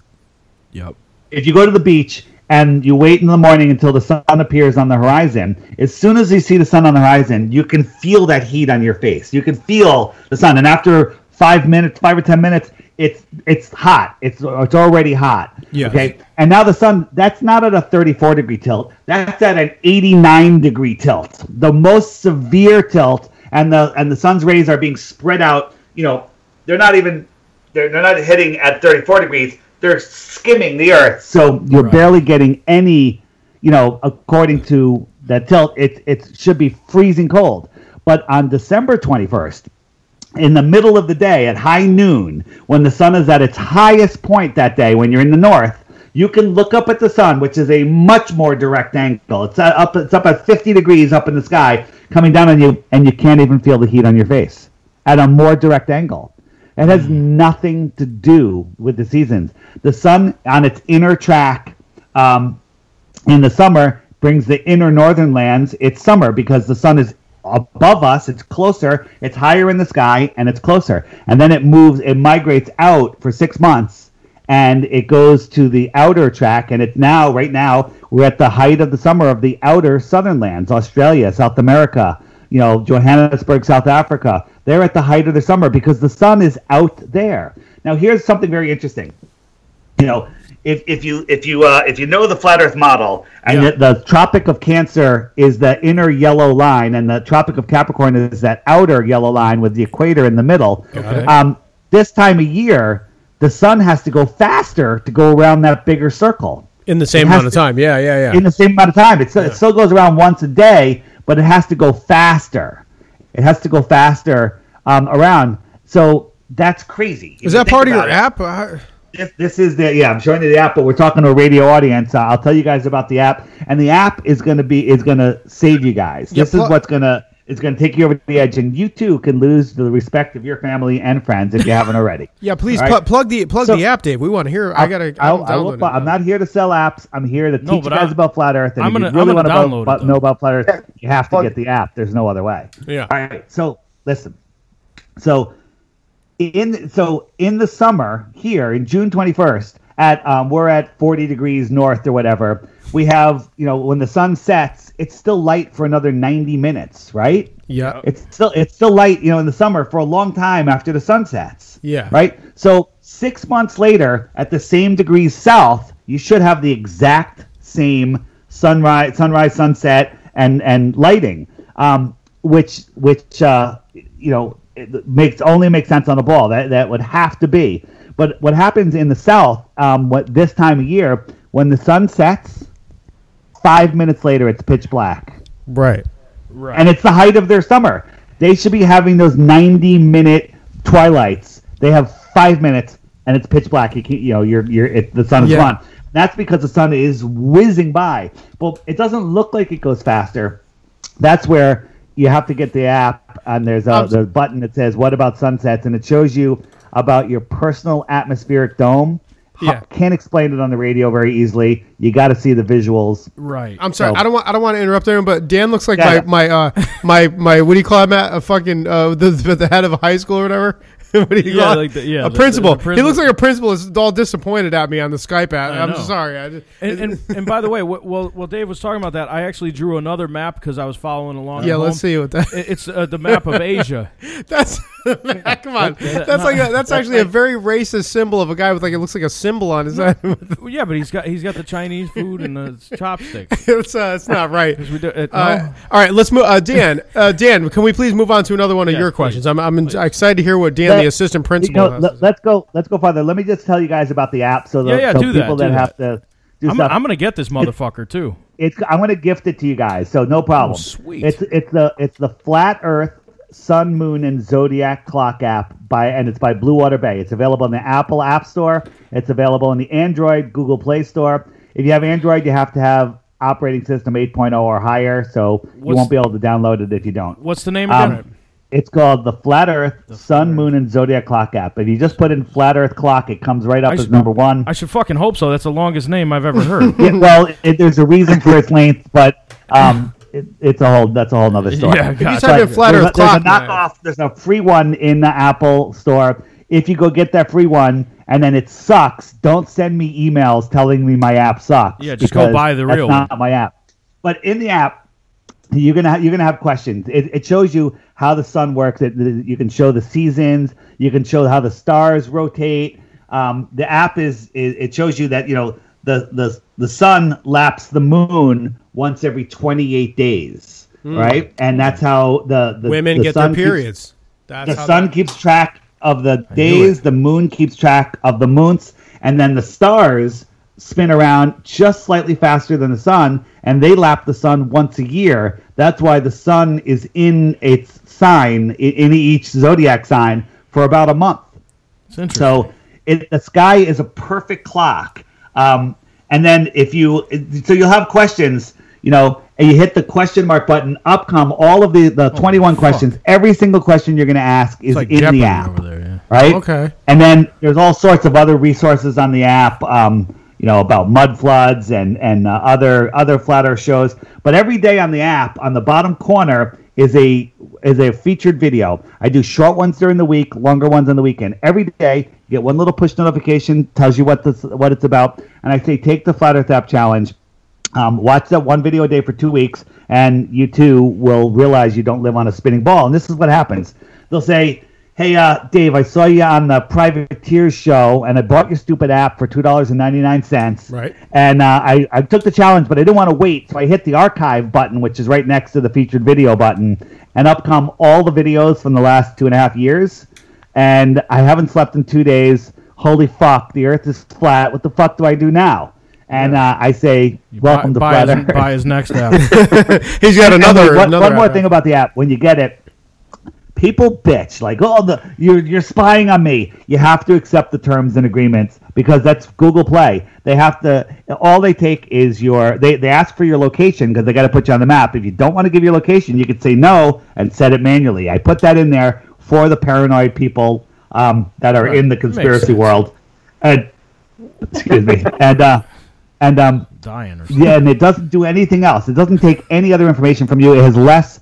yep. If you go to the beach and you wait in the morning until the sun appears on the horizon, as soon as you see the sun on the horizon, you can feel that heat on your face. You can feel the sun. And after 5 or 10 minutes, it's hot. It's already hot. Yes. Okay. And now the sun, that's not at a 34-degree tilt. That's at an 89-degree tilt. The most severe tilt, and the sun's rays are being spread out. You know, they're not hitting at 34 degrees. They're skimming the earth. So you're right. Barely getting any, you know, according to that tilt, it should be freezing cold. But on December 21st, in the middle of the day at high noon, when the sun is at its highest point that day, when you're in the north, you can look up at the sun, which is a much more direct angle. It's up at 50 degrees up in the sky, coming down on you, and you can't even feel the heat on your face at a more direct angle. It has nothing to do with the seasons. The sun on its inner track in the summer brings the inner northern lands its summer, because the sun is above us, it's closer, it's higher in the sky, and it's closer. And then it migrates out for 6 months, and it goes to the outer track, and right now, we're at the height of the summer of the outer southern lands, Australia, South America, you know, Johannesburg, South Africa. They're at the height of the summer because the sun is out there. Now, here's something very interesting. You know, if you know the flat Earth model, and yeah. the Tropic of Cancer is the inner yellow line, and the Tropic of Capricorn is that outer yellow line with the equator in the middle. Okay. This time of year, the sun has to go faster to go around that bigger circle. In the same amount of time, yeah. In the same amount of time. It still goes around once a day, but it has to go faster. Around. So that's crazy. Is that part of your app? This is I'm showing you the app, but we're talking to a radio audience. I'll tell you guys about the app, and the app is going to save you guys. This is it's going to take you over the edge, and you too can lose the respect of your family and friends if you haven't already. Yeah, please plug the app, Dave. We want to hear. I'm not here to sell apps. I'm here to teach you guys about Flat Earth, and if you really want to know about Flat Earth, you have to get the app. There's no other way. Yeah. All right. So listen. So in the summer here in June 21st we're at 40 degrees north or whatever. We have, you know, when the sun sets, it's still light for another 90 minutes, right? Yeah. It's still light, you know, in the summer for a long time after the sun sets. Yeah. Right? So 6 months later at the same degrees south, you should have the exact same sunrise, sunset and lighting. Which you know, it makes sense on the ball. That would have to be. But what happens in the south, this time of year, when the sun sets, 5 minutes later it's pitch black. Right. And it's the height of their summer. They should be having those 90-minute twilights. They have 5 minutes and it's pitch black. The sun is gone. That's because the sun is whizzing by. But it doesn't look like it goes faster. That's where you have to get the app, and there's a button that says, "What about sunsets?" and it shows you about your personal atmospheric dome. Yeah. Can't explain it on the radio very easily. You got to see the visuals. Right. I'm sorry. So, I don't want to interrupt everyone, but Dan looks like my what do you call him? A fucking the head of high school or whatever. What do you call it? A principal. He looks like a principal is all disappointed at me on the Skype app. I'm sorry. And by the way, while Dave was talking about that, I actually drew another map because I was following along. Yeah, let's see what that. It's the map of Asia. That's come on. That's actually a very racist symbol of a guy with like it looks like a symbol on his head. Yeah, but he's got the Chinese food and the chopsticks. It's not right. All right, let's move. Dan, can we please move on to another one of your questions? I'm excited to hear what Dan. The assistant principal. You know, let's go farther. Let me just tell you guys about the app so people have to do stuff. I'm going to get this motherfucker too. I'm going to gift it to you guys, so no problem. Oh, sweet. It's the Flat Earth Sun Moon and Zodiac Clock app by Blue Water Bay. It's available in the Apple App Store. It's available in the Android Google Play Store. If you have Android, you have to have operating system 8.0 or higher, so you won't be able to download it if you don't. What's the name again? It's called the Flat Earth Sun, Moon, and Zodiac Clock app. If you just put in Flat Earth Clock, it comes right up as number one. I should fucking hope so. That's the longest name I've ever heard. Yeah, well, there's a reason for its length, but that's a whole nother story. Yeah, gotcha. If you type in Flat Earth Clock, there's a knockoff. There's a free one in the Apple store. If you go get that free one and then it sucks, don't send me emails telling me my app sucks. Yeah, just go buy the real one. That's not my app. But in the app, you're gonna have questions. It shows you how the sun works. You can show the seasons. You can show how the stars rotate. The app it shows you that the sun laps the moon once every 28 days, right? And that's how the women get their periods. The sun keeps track of the days. The moon keeps track of the months, and then the stars spin around just slightly faster than the sun, and they lap the sun once a year. That's why the sun is in its sign, in each zodiac sign, for about a month. That's interesting. So the sky is a perfect clock. And then you'll have questions, and you hit the question mark button, up come all of the 21 questions. Every single question you're going to ask is like in Jeopardy! The app. Over there, yeah. Right? Okay. And then there's all sorts of other resources on the app, about mud floods and other flat Earth shows. But every day on the app, on the bottom corner is a featured video. I do short ones during the week, longer ones on the weekend. Every day, you get one little push notification, tells you what it's about, and I say take the Flat Earth app challenge. Watch that one video a day for 2 weeks, and you too will realize you don't live on a spinning ball. And this is what happens. They'll say, hey, Dave, I saw you on the Privateers show, and I bought your stupid app for $2.99. Right. And I took the challenge, but I didn't want to wait, so I hit the archive button, which is right next to the featured video button, and up come all the videos from the last 2.5 years, and I haven't slept in 2 days. Holy fuck, the Earth is flat. What the fuck do I do now? And I say, welcome to Flat Earth. Buy his next app. He's got another one more app. Thing about the app. When you get it, people bitch like, oh, you're spying on me. You have to accept the terms and agreements because that's Google Play. They have to. All they take is they ask for your location because they got to put you on the map. If you don't want to give your location, you could say no and set it manually. I put that in there for the paranoid people that are in the conspiracy world. And excuse me. And dying or something. Yeah, and it doesn't do anything else. It doesn't take any other information from you. It has less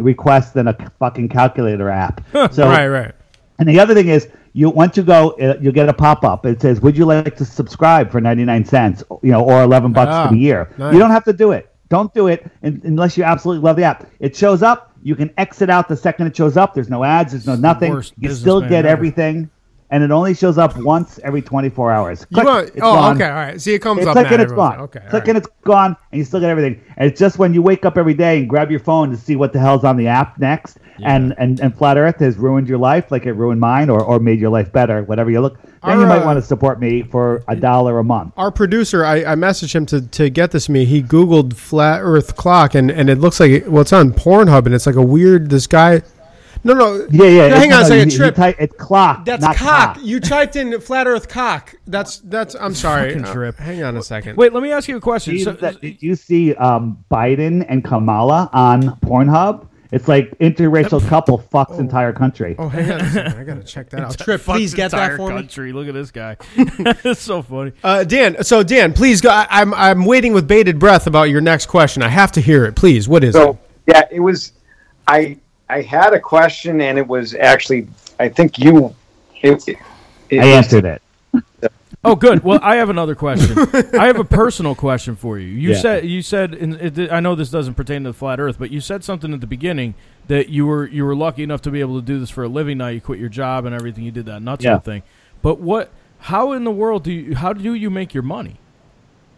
requests than a fucking calculator app. So, right. And the other thing is, once you go, you'll get a pop-up. It says, would you like to subscribe for 99 cents, or $11 for the year? Nice. You don't have to do it. Don't do it unless you absolutely love the app. It shows up. You can exit out the second it shows up. There's no ads. There's no nothing. You still get everything. And it only shows up once every 24 hours. Click, it's gone. Okay, all right. See, it comes up now. Click and it's gone. Okay, click and it's gone, and you still get everything. And it's just when you wake up every day and grab your phone to see what the hell's on the app next, yeah. and Flat Earth has ruined your life like it ruined mine or made your life better, whatever you look. Then you might want to support me for $1 a month. Our producer, I messaged him to get this to me. He Googled Flat Earth Clock, and it looks like it's on Pornhub, and it's like a weird, this guy... No. Yeah. Hang on a second. Trip. It's clock. That's cock. You typed in Flat Earth cock. That's. I'm sorry. Trip. Hang on a second. Wait. Let me ask you a question. Did you see Biden and Kamala on Pornhub? It's like interracial couple fucks entire country. Oh, hang on a second. I gotta check that out. Trip, please get that for me. Look at this guy. That's so funny. Dan. So Dan, please go. I'm waiting with bated breath about your next question. I have to hear it, please. What is it? Yeah, it was. I had a question, and it was actually, I think you... I answered it. Oh, good. Well, I have another question. I have a personal question for you. You said, and I know this doesn't pertain to the Flat Earth, but you said something at the beginning that you were lucky enough to be able to do this for a living. Now you quit your job and everything. You did that nuts thing. But how in the world do you make your money?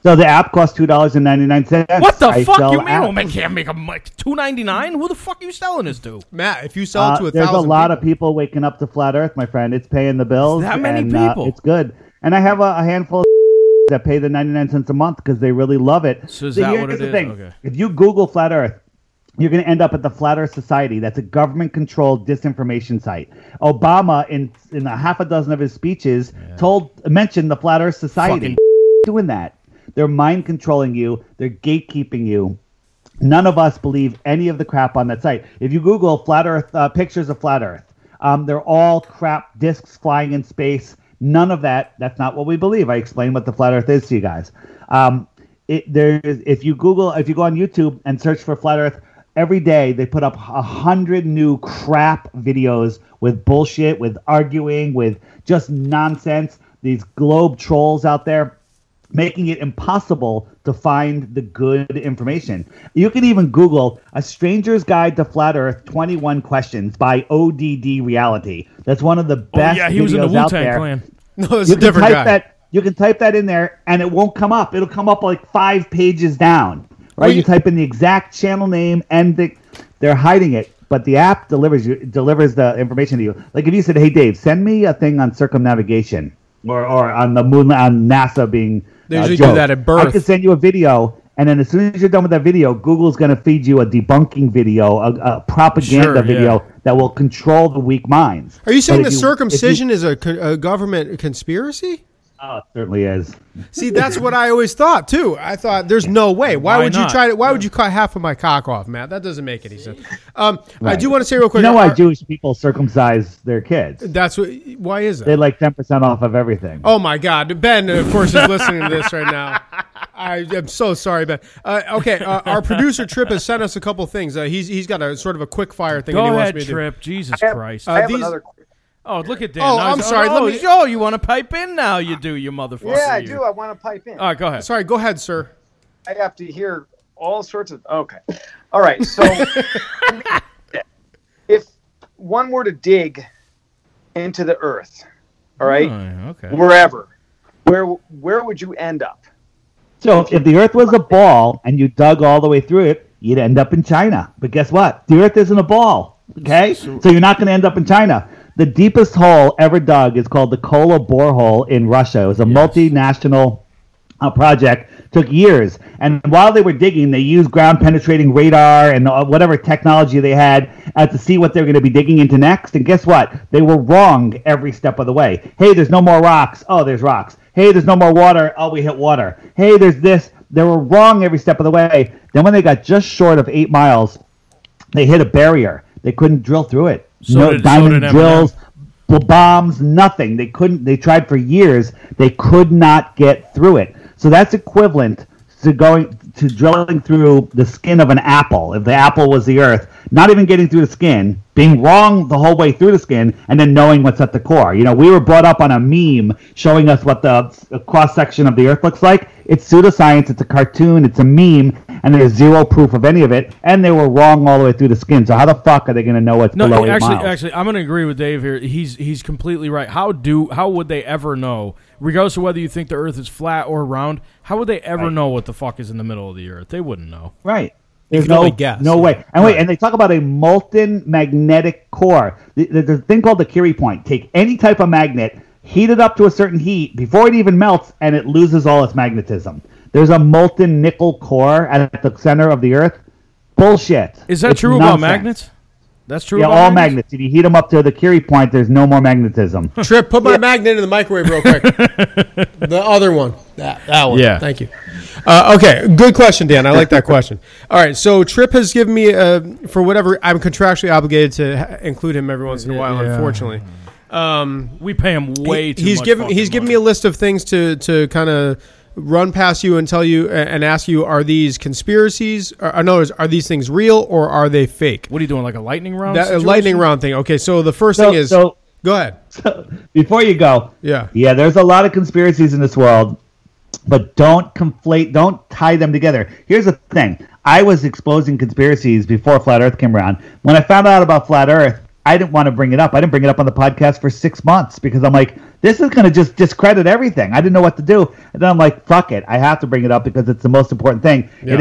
So the app costs $2.99. What the fuck you mean? Well, man can't make a mic $2.99. Who the fuck are you selling this to, Matt? If you sell it to 1,000, there's a lot of people waking up to Flat Earth, my friend. It's paying the bills. That many people. It's good. And I have a handful of that pay the 99 cents a month because they really love it. So here's the thing. Okay. If you Google Flat Earth, you're going to end up at the Flat Earth Society. That's a government-controlled disinformation site. Obama, in a half a dozen of his speeches, mentioned the Flat Earth Society. Fucking doing that. They're mind controlling you. They're gatekeeping you. None of us believe any of the crap on that site. If you Google Flat Earth pictures of Flat Earth, they're all crap discs flying in space. None of that. That's not what we believe. I explained what the Flat Earth is to you guys. If you go on YouTube and search for Flat Earth, every day they put up 100 new crap videos with bullshit, with arguing, with just nonsense. These globe trolls out there making it impossible to find the good information. You can even Google A Stranger's Guide to Flat Earth 21 Questions by ODD Reality. That's one of the best videos out there. Oh, yeah, he was in the Wu-Tang Clan. No, it's a different guy. You can type that in there, and it won't come up. It'll come up like 5 pages down. Right? You type in the exact channel name, and they're hiding it. But the app delivers the information to you. Like if you said, hey, Dave, send me a thing on circumnavigation or on the moon, on NASA being they usually do that at birth. I could send you a video, and then as soon as you're done with that video, Google's going to feed you a debunking video, a propaganda video that will control the weak minds. Are you saying that circumcision is a government conspiracy? Oh, it certainly is. See, that's what I always thought, too. I thought, there's no way. Why would you cut half of my cock off, Matt? That doesn't make any sense. Right. I do want to say real quick. You know why Jewish people circumcise their kids? Why is it? They like 10% off of everything. Oh, my God. Ben, of course, is listening to this right now. I am so sorry, Ben. Our producer, Tripp, has sent us a couple things. He's got a sort of a quick-fire thing. Go ahead, Tripp. Jesus Christ. I have another quick. Oh, look at that. Oh, I'm sorry. You want to pipe in now? You do, you motherfucker. Yeah, I do. I want to pipe in. All right, go ahead. Sorry, go ahead, sir. I have to hear all sorts of... Okay. All right, so if one were to dig into the Earth, all right, wherever, where would you end up? So if the Earth was a ball and you dug all the way through it, you'd end up in China. But guess what? The Earth isn't a ball, okay? So you're not going to end up in China. The deepest hole ever dug is called the Kola Borehole in Russia. It was a multinational project. Took years. And while they were digging, they used ground-penetrating radar and whatever technology they had to see what they were going to be digging into next. And guess what? They were wrong every step of the way. Hey, there's no more rocks. Oh, there's rocks. Hey, there's no more water. Oh, we hit water. Hey, there's this. They were wrong every step of the way. Then when they got just short of 8 miles, they hit a barrier. They couldn't drill through it. No diamond drills, bombs, nothing. They couldn't. They tried for years. They could not get through it. So that's equivalent to drilling through the skin of an apple. If the apple was the Earth, not even getting through the skin, being wrong the whole way through the skin, and then knowing what's at the core. You know, we were brought up on a meme showing us what the cross-section of the Earth looks like. It's pseudoscience. It's a cartoon. It's a meme. And there's zero proof of any of it, and they were wrong all the way through the skin. So how the fuck are they going to know what's below 8 miles? Actually, I'm going to agree with Dave here. He's completely right. How would they ever know, regardless of whether you think the Earth is flat or round? How would they ever know what the fuck is in the middle of the Earth? They wouldn't know. Right. There's no guess. No way. And wait, and they talk about a molten magnetic core. There's a thing called the Curie Point. Take any type of magnet, heat it up to a certain heat before it even melts, and it loses all its magnetism. There's a molten nickel core at the center of the Earth. Bullshit. Is that true about magnets? That's true about magnets? Yeah, all magnets. If you heat them up to the Curie point, there's no more magnetism. Tripp, put my magnet in the microwave real quick. The other one. That one. Yeah. Thank you. Okay. Good question, Dan. I like that question. All right. So Tripp has given me, for whatever, I'm contractually obligated to include him every once in a while, unfortunately. We pay him way too much. He's given me a list of things to kind of run past you and tell you and ask you, are these conspiracies? In other words, are these things real or are they fake? What are you doing, like a lightning round? A lightning round thing. Okay, so the first thing is, go ahead. So before you go, there's a lot of conspiracies in this world, but don't tie them together. Here's the thing. I was exposing conspiracies before Flat Earth came around. When I found out about Flat Earth, I didn't want to bring it up. I didn't bring it up on the podcast for 6 months because I'm like, this is going to just discredit everything. I didn't know what to do. And then I'm like, fuck it. I have to bring it up because it's the most important thing. Yeah.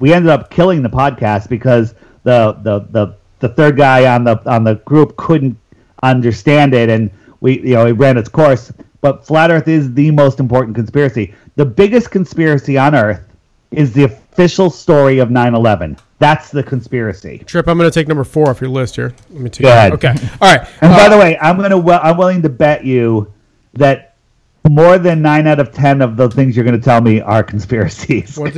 We ended up killing the podcast because the third guy on the group couldn't understand it. And it ran its course. But Flat Earth is the most important conspiracy. The biggest conspiracy on Earth is the official story of 9/11. That's the conspiracy. Tripp, I'm going to take number 4 off your list here. Let me take. Go ahead. Okay. All right. And by the way, I'm willing to bet you that More than 9 out of 10 of the things you're going to tell me are conspiracies. Are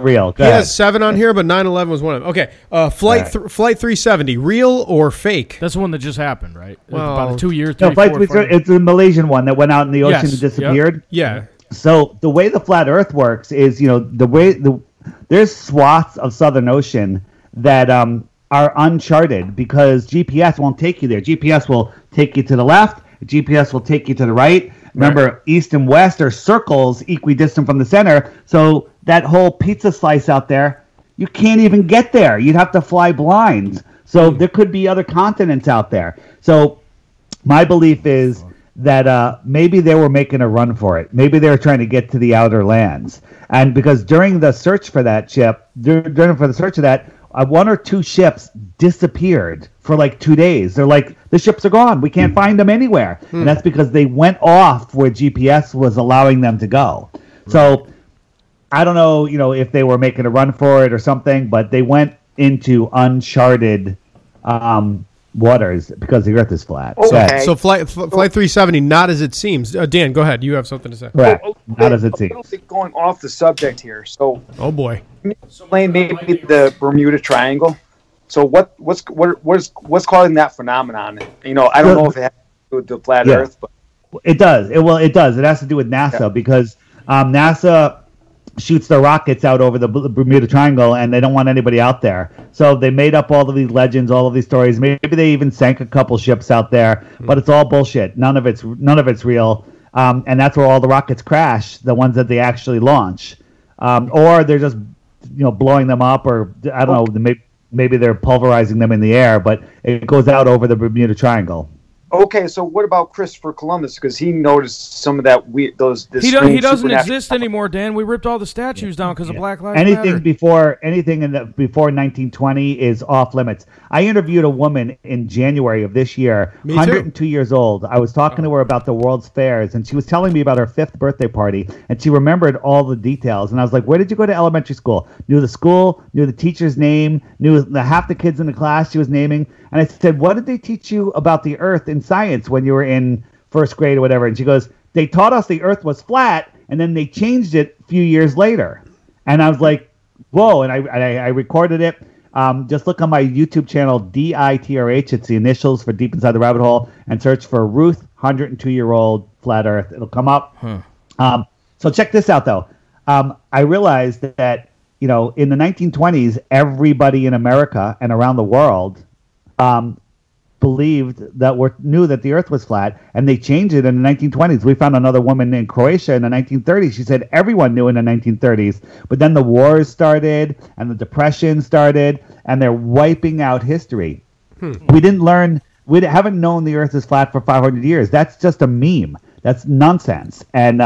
real. He has 7 on here, but 9/11 was one of them. Okay. Flight 370, real or fake? That's the one that just happened, right? Well, about 2 years. No, it's the Malaysian one that went out in the ocean and disappeared. Yep. Yeah. So the way the flat Earth works is, you know, there's swaths of Southern Ocean that are uncharted because GPS won't take you there. GPS will take you to the left. GPS will take you to the right. Remember, east and west are circles equidistant from the center. So that whole pizza slice out there, you can't even get there. You'd have to fly blind. So there could be other continents out there. So my belief is that maybe they were making a run for it. Maybe they were trying to get to the outer lands. And because during the search for that ship, one or two ships disappeared for like 2 days. They're like, the ships are gone. We can't find them anywhere. And that's because they went off where GPS was allowing them to go. Right. So I don't know, you know, if they were making a run for it or something, but they went into uncharted waters because the Earth is flat. Okay. So Flight 370, not as it seems. Dan, go ahead. You have something to say. Correct. Oh, okay. Not as it seems. I don't think going off the subject here. So, oh boy. Maybe the Bermuda Triangle. So what's causing that phenomenon? You know, I don't know if it has to do with the flat Earth, but it does. It has to do with NASA because NASA shoots their rockets out over the Bermuda Triangle, and they don't want anybody out there. So they made up all of these legends, all of these stories. Maybe they even sank a couple ships out there, but it's all bullshit. None of it's real, and that's where all the rockets crash, the ones that they actually launch, or they're just blowing them up, or I don't know, maybe they're pulverizing them in the air, but it goes out over the Bermuda Triangle. Okay, so what about Christopher Columbus? Because he noticed some of that He doesn't exist anymore, Dan. We ripped all the statues down because of Black Lives Matter. Anything before 1920 is off limits. I interviewed a woman in January of this year, 102 years old. I was talking to her about the World's Fairs, and she was telling me about her 5th birthday party, and she remembered all the details. And I was like, "Where did you go to elementary school?" Knew the school, knew the teacher's name, knew half the kids in the class she was naming. And I said, "What did they teach you about the Earth in science when you were in 1st grade or whatever?" And she goes, "They taught us the Earth was flat, and then they changed it a few years later." And I was like, "Whoa!" And I recorded it. Just look on my YouTube channel, DITRH. It's the initials for Deep Inside the Rabbit Hole, and search for Ruth, 102-year-old flat Earth. It'll come up. So check this out, though. I realized that in the 1920s, everybody in America and around the world knew that the Earth was flat, and they changed it in the 1920s. We found another woman in Croatia in the 1930s. She said everyone knew in the 1930s, but then the wars started and the Depression started, and they're wiping out history. We haven't known the Earth is flat for 500 years. That's just a meme. That's nonsense. And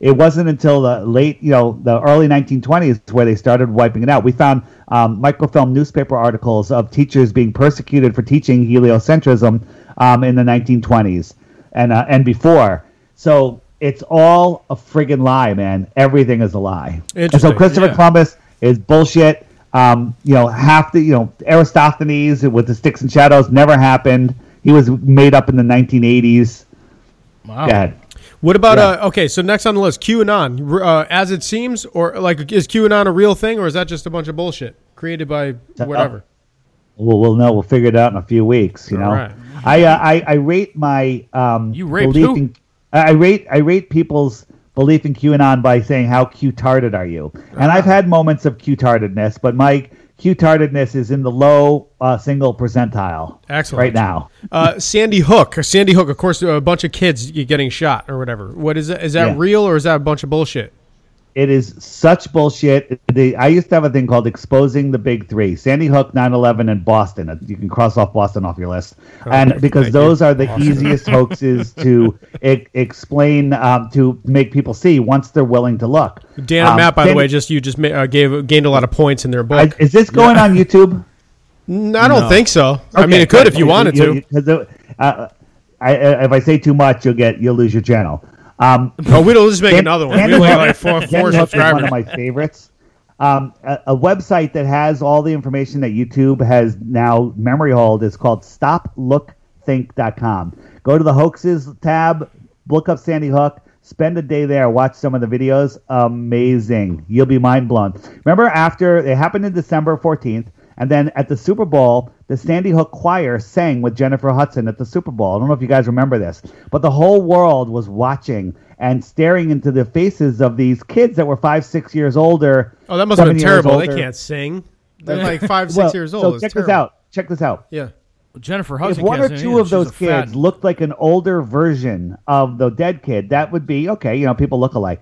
it wasn't until the early 1920s where they started wiping it out. We found microfilm newspaper articles of teachers being persecuted for teaching heliocentrism in the 1920s and before. So it's all a friggin' lie, man. Everything is a lie. And so Christopher Columbus is bullshit. Aristophanes with the sticks and shadows never happened. He was made up in the 1980s. Wow. Go ahead. What about so next on the list, QAnon, as it seems, or like, is QAnon a real thing, or is that just a bunch of bullshit created by whatever? We'll know. We'll figure it out in a few weeks. You know, right. I rate my belief in, I rate people's belief in QAnon by saying how Q-tarded are you? And I've had moments of Q-tardedness, but Mike. Q-tardedness is in the low single percentile. Excellent. Right now. Sandy Hook, of course, a bunch of kids getting shot or whatever. What is that? Is that real, or is that a bunch of bullshit? It is such bullshit. I used to have a thing called Exposing the Big Three: Sandy Hook, 9/11, and Boston. You can cross off Boston off your list. And because those are the easiest hoaxes to explain, to make people see once they're willing to look. Dan and Matt, by the way, gained a lot of points in their book. Is this going on YouTube? No, I don't think so. Okay, I mean, it could if you wanted to. If I say too much, you'll lose your channel. We'll just make another one. We only have like four subscribers. One of my favorites. A website that has all the information that YouTube has now memory hold is called StopLookThink.com. Go to the hoaxes tab, look up Sandy Hook, Spend a day there. Watch some of the videos. Amazing. You'll be mind blown. Remember after it happened in December 14th, and then at the Super Bowl, the Sandy Hook Choir sang with Jennifer Hudson at the Super Bowl. I don't know if you guys remember this, but the whole world was watching and staring into the faces of these kids that were 5, 6 years older. Oh, that must have been terrible. They can't sing. They're like 5, 6 years old. So check this out. Yeah. Jennifer Hudson. If one or two of those kids looked like an older version of the dead kid, that would be okay. You know, people look alike.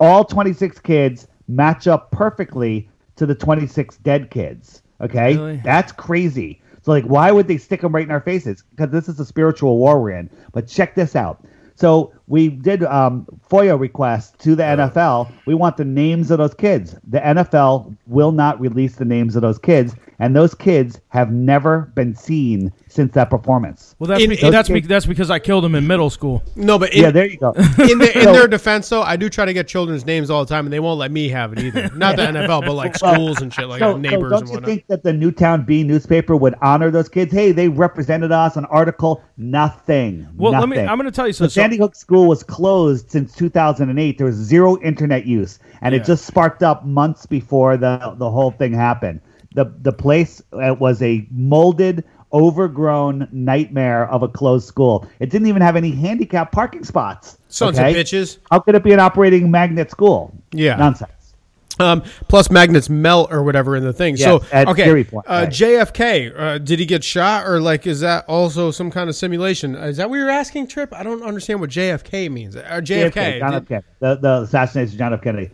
All 26 kids match up perfectly to the 26 dead kids. Okay, really? That's crazy. So, like, why would they stick them right in our faces? Because this is a spiritual war we're in. But check this out. So we did FOIA requests to the NFL. We want the names of those kids. The NFL will not release the names of those kids, and those kids have never been seen since that performance. Well, that's because I killed them in middle school. No, but there you go. In their defense, though, I do try to get children's names all the time, and they won't let me have it either. Not the NFL, but like schools and shit, like neighbors and whatnot. Don't you think that the Newtown Bee newspaper would honor those kids? Hey, they represented us. An article, nothing. Well, nothing. I'm going to tell you something. Sandy Hook School was closed since 2008. There was zero internet use, and it just sparked up months before the whole thing happened. The place was a molded, overgrown nightmare of a closed school. It didn't even have any handicapped parking spots. Sons of bitches. How could it be an operating magnet school? Yeah. Nonsense. Plus magnets melt or whatever in the thing. Yes, so at Curie Point, right. JFK, did he get shot, or like is that also some kind of simulation? Is that what you're asking, Trip? I don't understand what JFK means. JFK, John F. Kennedy, the assassination of John F. Kennedy.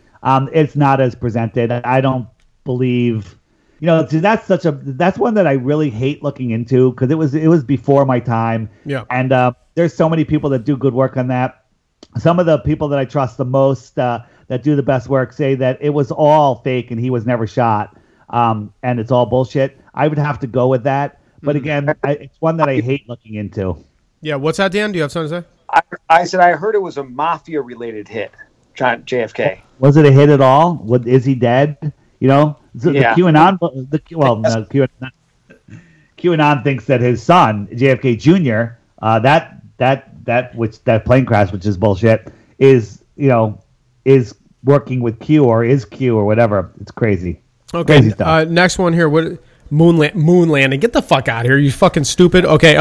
It's not as presented. I don't believe. You know, that's one that I really hate looking into because it was before my time. Yeah. And there's so many people that do good work on that. Some of the people that I trust the most that do the best work say that it was all fake and he was never shot and it's all bullshit. I would have to go with that. But again, it's one that I hate looking into. Yeah. What's that, Dan? Do you have something to say? I said I heard it was a mafia-related hit, JFK. Was it a hit at all? Is he dead? You know? The QAnon, QAnon thinks that his son JFK Jr. That plane crash, which is bullshit, is working with Q or whatever. It's crazy. Okay, crazy stuff. Next one here. What? Moon landing. Get the fuck out of here, you fucking stupid. Okay,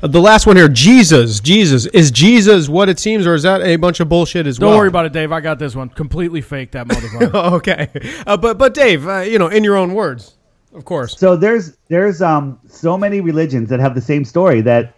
the last one here. Jesus. Is Jesus what it seems, or is that a bunch of bullshit as well? Don't worry about it, Dave. I got this one. Completely fake, that motherfucker. Okay. But Dave, in your own words, of course. So there's so many religions that have the same story, that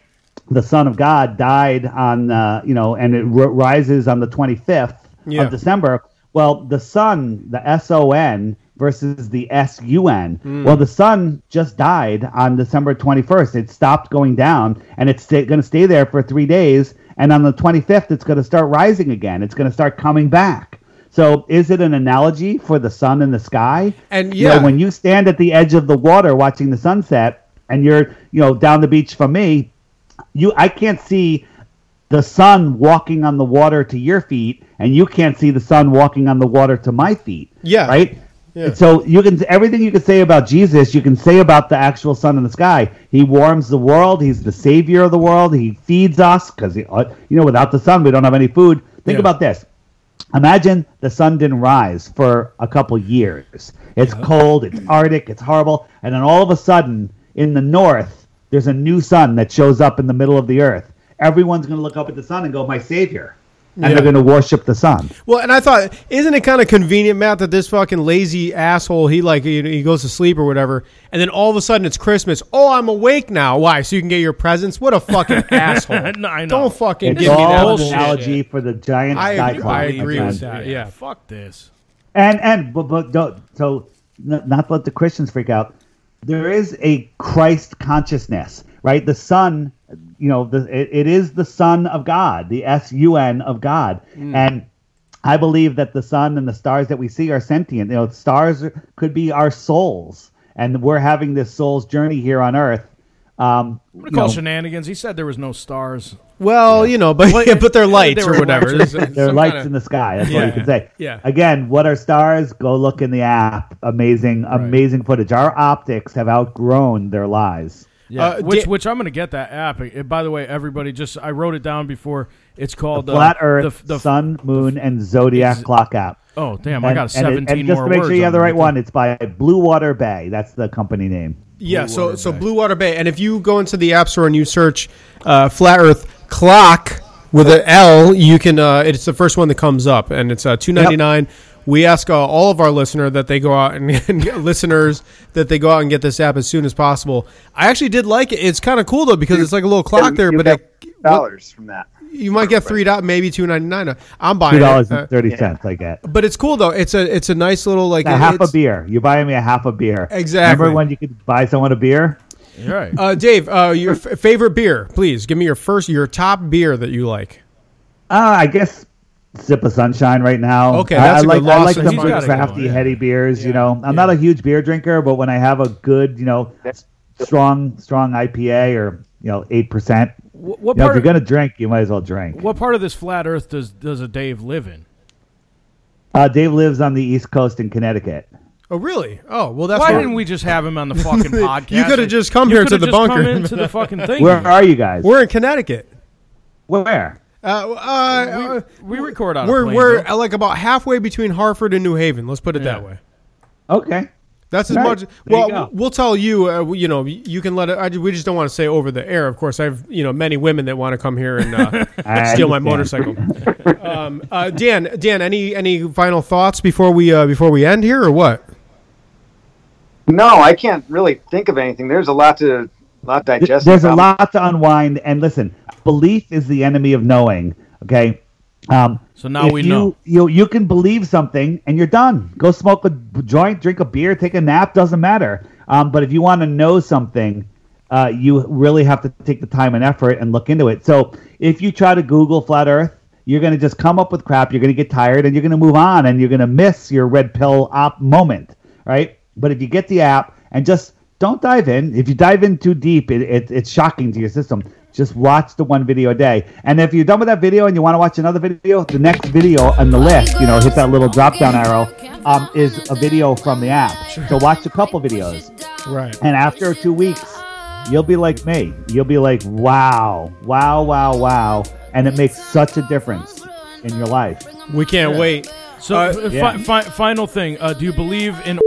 the Son of God died on, and it rises on the 25th of December. Well, the sun, the S-O-N, versus the S-U-N. Well, the sun just died on December 21st. It stopped going down, and it's going to stay there for 3 days, and on the 25th, it's going to start rising again. It's going to start coming back. So is it an analogy for the sun in the sky? And when you stand at the edge of the water watching the sunset, and you're down the beach from me, I can't see the sun walking on the water to your feet, and you can't see the sun walking on the water to my feet. Yeah. Right? Yeah. So everything you can say about Jesus, you can say about the actual sun in the sky. He warms the world. He's the savior of the world. He feeds us because, without the sun, we don't have any food. Think about this. Imagine the sun didn't rise for a couple years. It's cold. It's Arctic. It's horrible. And then all of a sudden, in the north, there's a new sun that shows up in the middle of the earth. Everyone's going to look up at the sun and go, my savior. And they're going to worship the sun. Well, and I thought, isn't it kind of convenient, Matt, that this fucking lazy asshole, he goes to sleep or whatever, and then all of a sudden it's Christmas. Oh, I'm awake now. Why? So you can get your presents? What a fucking asshole. No, I know. Don't fucking give me that bullshit. It's all an analogy for the giant sky clock. I agree with that. Yeah, fuck this. So not let the Christians freak out. There is a Christ consciousness, right? The sun... it is the Son of God, the S-U-N of God. And I believe that the sun and the stars that we see are sentient. Stars could be our souls, and we're having this soul's journey here on Earth. I'm going to call shenanigans. He said there was no stars. Well, but they're lights or whatever. They're lights in the sky. That's what you can say. Yeah. Again, what are stars? Go look in the app. Amazing footage. Our optics have outgrown their lies. Yeah, which I'm going to get that app. It, by the way, everybody, just I wrote it down before. It's called Flat Earth Sun, Moon, and Zodiac Clock app. Oh, damn, I got 17 more words. And just to make sure you have the right one, it's by Blue Water Bay. That's the company name. Yeah, so Blue Water Bay. And if you go into the App Store and you search Flat Earth Clock with an L, you can. It's the first one that comes up, and it's $2.99. We ask all of our listeners that they go out and get this app as soon as possible. I actually did like it. It's kind of cool though because it's like a little clock there. But $2 from that. You might get maybe $2.99. I'm buying $2.30 I get. But it's cool though. It's a nice little like half a beer. You're buying me a half a beer. Exactly. Remember when you could buy someone a beer? You're right. Dave, your favorite beer, please. Give me your top beer that you like. I guess. Sip of Sunshine right now. Okay, that's a good loss. I like some crafty, heady beers. Yeah. You know, I'm not a huge beer drinker, but when I have a good, strong IPA or 8%, if you're gonna drink, you might as well drink. What part of this flat Earth does a Dave live in? Dave lives on the East Coast in Connecticut. Oh, really? Oh, well, that's why didn't we just have him on the fucking podcast? You could have just come here to the bunker. Come into the fucking thing. Where are you guys? We're in Connecticut. Where? We record on. We're like about halfway between Hartford and New Haven. Let's put it that way. Okay, that's as much. Well, we'll tell you. You can let it. We just don't want to say over the air. Of course, I've many women that want to come here and steal my motorcycle. Dan, any final thoughts before we end here or what? No, I can't really think of anything. There's a lot to. Lot digest. There's a lot to unwind. And listen, belief is the enemy of knowing. Okay. So now we know. You can believe something and you're done. Go smoke a joint, drink a beer, take a nap. Doesn't matter. But if you want to know something, you really have to take the time and effort and look into it. So if you try to Google Flat Earth, you're going to just come up with crap. You're going to get tired and you're going to move on and you're going to miss your red pill op moment. Right. But if you get the app and just don't dive in. If you dive in too deep, it's shocking to your system. Just watch the one video a day. And if you're done with that video and you want to watch another video, the next video on the list, hit that little drop-down arrow, is a video from the app. Sure. So watch a couple videos. Right. And after 2 weeks, you'll be like me. You'll be like, wow, wow, wow, wow. And it makes such a difference in your life. We can't wait. So final thing, do you believe in...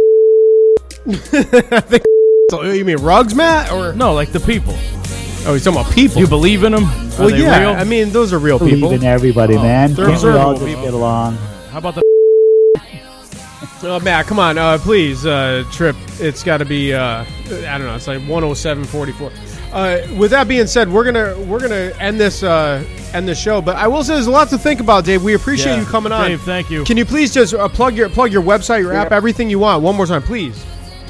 I think... So you mean rugs, Matt? Or no, like the people. Oh, he's talking about people. You believe in them? Well, yeah. Real? I mean, those are real people. Believe in everybody, man. Can't we all just get along? How about the? Matt, come on, please, Trip. It's got to be. I don't know. It's like 107.44. With that being said, we're gonna end this show. But I will say, there's a lot to think about, Dave. We appreciate you coming on. Dave, thank you. Can you please just plug your website, your app, everything you want, one more time, please.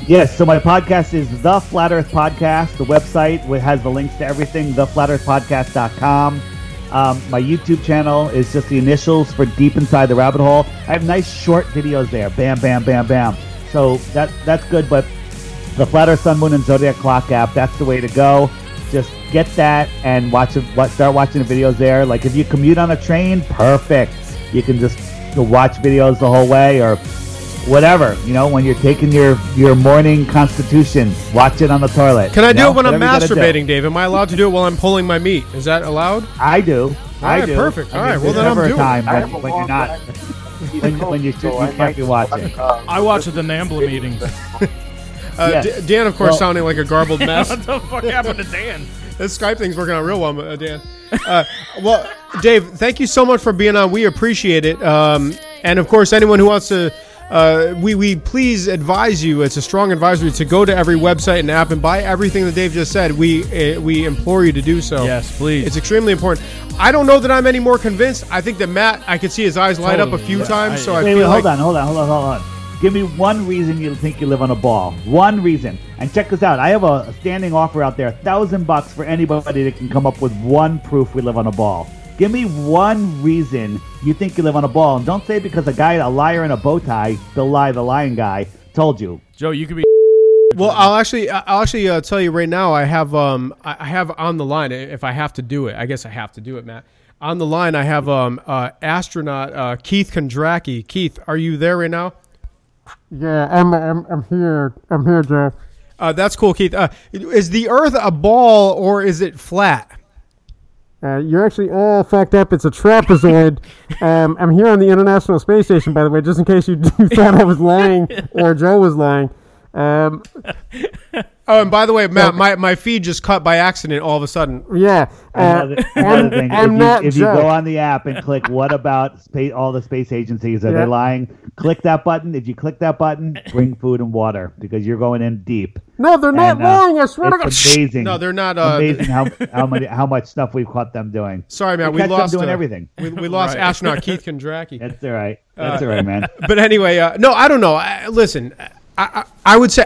Yes, so my podcast is The Flat Earth Podcast. The website has the links to everything, theflatearthpodcast.com. My YouTube channel is just the initials for Deep Inside the Rabbit Hole. I have nice short videos there. Bam, bam, bam, bam. So that's good, but the Flat Earth Sun, Moon, and Zodiac Clock app, that's the way to go. Just get that and start watching the videos there. Like if you commute on a train, perfect. You can just watch videos the whole way or... whatever, when you're taking your morning constitution, watch it on the toilet. Can I do it when I'm masturbating, Dave? Am I allowed to do it while I'm pulling my meat? Is that allowed? I do. I do. Perfect. All right. Well, then I'm doing it. When you're not, when you can't be watching. I watch at the Nambla meetings. Dan, of course, sounding like a garbled mess. What the fuck happened to Dan? This Skype thing's working out real well, Dan. Well, Dave, thank you so much for being on. We appreciate it. And of course, anyone who wants to. We please advise you, it's a strong advisory, to go to every website and app and buy everything that Dave just said. We implore you to do so. Yes, please. It's extremely important. I don't know that I'm any more convinced. I think that Matt, I could see his eyes light up a few times. Hold on. Give me one reason you think you live on a ball. One reason. And check this out. I have a standing offer out there, $1,000 for anybody that can come up with one proof we live on a ball. Give me one reason you think you live on a ball. And don't say because a liar in a bow tie, the lying guy, told you. Joe, you could be... Well, I'll actually tell you right now, I have on the line, if I have to do it, I guess I have to do it, Matt. On the line, I have astronaut Keith Kondracki. Keith, are you there right now? Yeah, I'm here, Jeff. That's cool, Keith. Is the Earth a ball or is it flat? You're actually fucked up. It's a trapezoid. I'm here on the International Space Station, by the way, just in case you thought I was lying or Joe was lying. Oh, and by the way, Matt, my feed just cut by accident all of a sudden. Yeah. Another thing, if you go on the app and click what about all the space agencies, are they lying? Click that button. If you click that button, bring food and water because you're going in deep. No, they're not lying. I swear to God. It's amazing. No, they're not. Amazing how much stuff we've caught them doing. Sorry, man. We lost them doing everything. We lost astronaut Keith Kondracki. That's all right. That's all right, man. But anyway, no, I don't know. Listen. I would say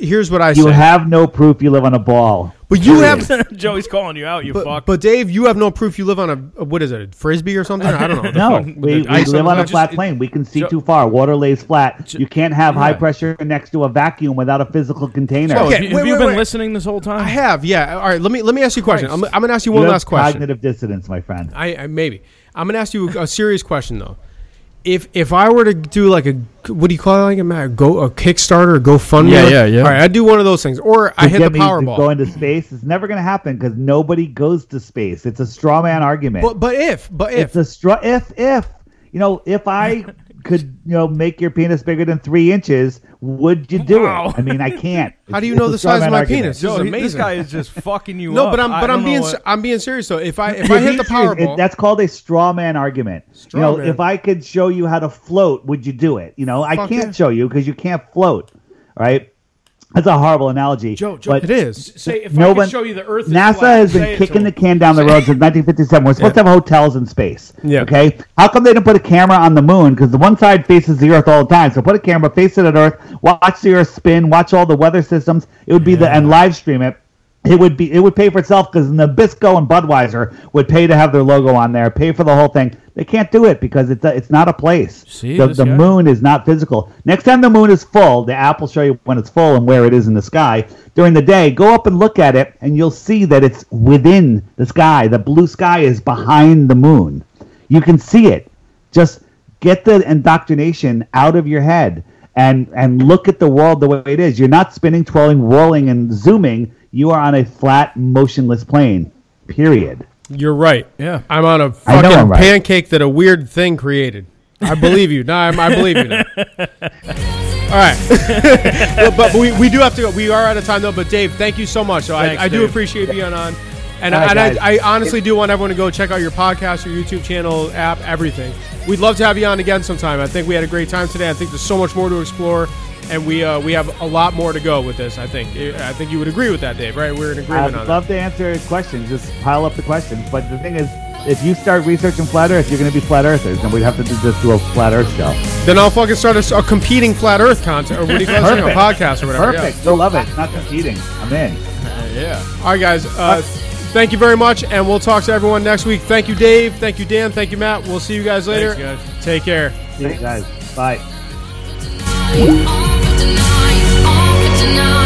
here's what I say. You have no proof you live on a ball. But you have Joey's calling you out, fuck. But Dave, you have no proof you live on a what is it, a frisbee or something? I don't know. No, we live on a flat plane. We can see too far. Water lays flat. You can't have high pressure next to a vacuum without a physical container. So, okay, have you been listening this whole time? I have, yeah. All right, let me ask you a question. I'm gonna ask you one last question. Cognitive dissonance, my friend. I maybe. I'm gonna ask you a serious question though. If I were to do like a, what do you call it, like a Kickstarter, a GoFundMe? Yeah. All right, I do one of those things, or I hit the Powerball. Go into space. It's never going to happen because nobody goes to space. It's a straw man argument. But if it's a straw if I could make your penis bigger than 3 inches, would you do it? I mean, I can't. How do you know the size of my penis? This is amazing. This guy is just fucking you up. No, I'm being serious. So if I hit the Powerball, that's called a straw man argument. If I could show you how to float, would you do it? I can't show you because you can't float. Right? That's a horrible analogy. Joe, it is. Say if I could show you the Earth. NASA has been kicking the can down the road since 1957. We're supposed to have hotels in space. Yeah. Okay. How come they didn't put a camera on the moon? Because the one side faces the Earth all the time. So put a camera, face it at Earth, watch the Earth spin, watch all the weather systems. It would be and live stream it. It would pay for itself because Nabisco and Budweiser would pay to have their logo on there, pay for the whole thing. They can't do it because it's not a place. See, the moon is not physical. Next time the moon is full, the app will show you when it's full and where it is in the sky. During the day, go up and look at it, and you'll see that it's within the sky. The blue sky is behind the moon. You can see it. Just get the indoctrination out of your head and look at the world the way it is. You're not spinning, twirling, whirling, and zooming. You are on a flat, motionless plane, period. You're right. Yeah. I'm on a fucking pancake that a weird thing created. I believe you. No, I believe you now. All right. But we do have to go. We are out of time, though. But, Dave, thank you so much. So thanks, I do appreciate being on. And, I honestly do want everyone to go check out your podcast, your YouTube channel, app, everything. We'd love to have you on again sometime. I think we had a great time today. I think there's so much more to explore. And we have a lot more to go with this, I think. I think you would agree with that, Dave, right? We're in agreement on that. I'd love to answer questions. Just pile up the questions. But the thing is, if you start researching Flat Earth, you're going to be Flat Earthers. And we'd have to just do a Flat Earth show. Then I'll fucking start a competing Flat Earth concert. Or what do you call it? A podcast or whatever. Perfect. Yeah. You'll love it. Not competing. I'm in. Yeah. All right, guys. Thank you very much. And we'll talk to everyone next week. Thank you, Dave. Thank you, Dan. Thank you, Matt. We'll see you guys later. Thanks, guys. Take care. See you guys. Bye. All for tonight.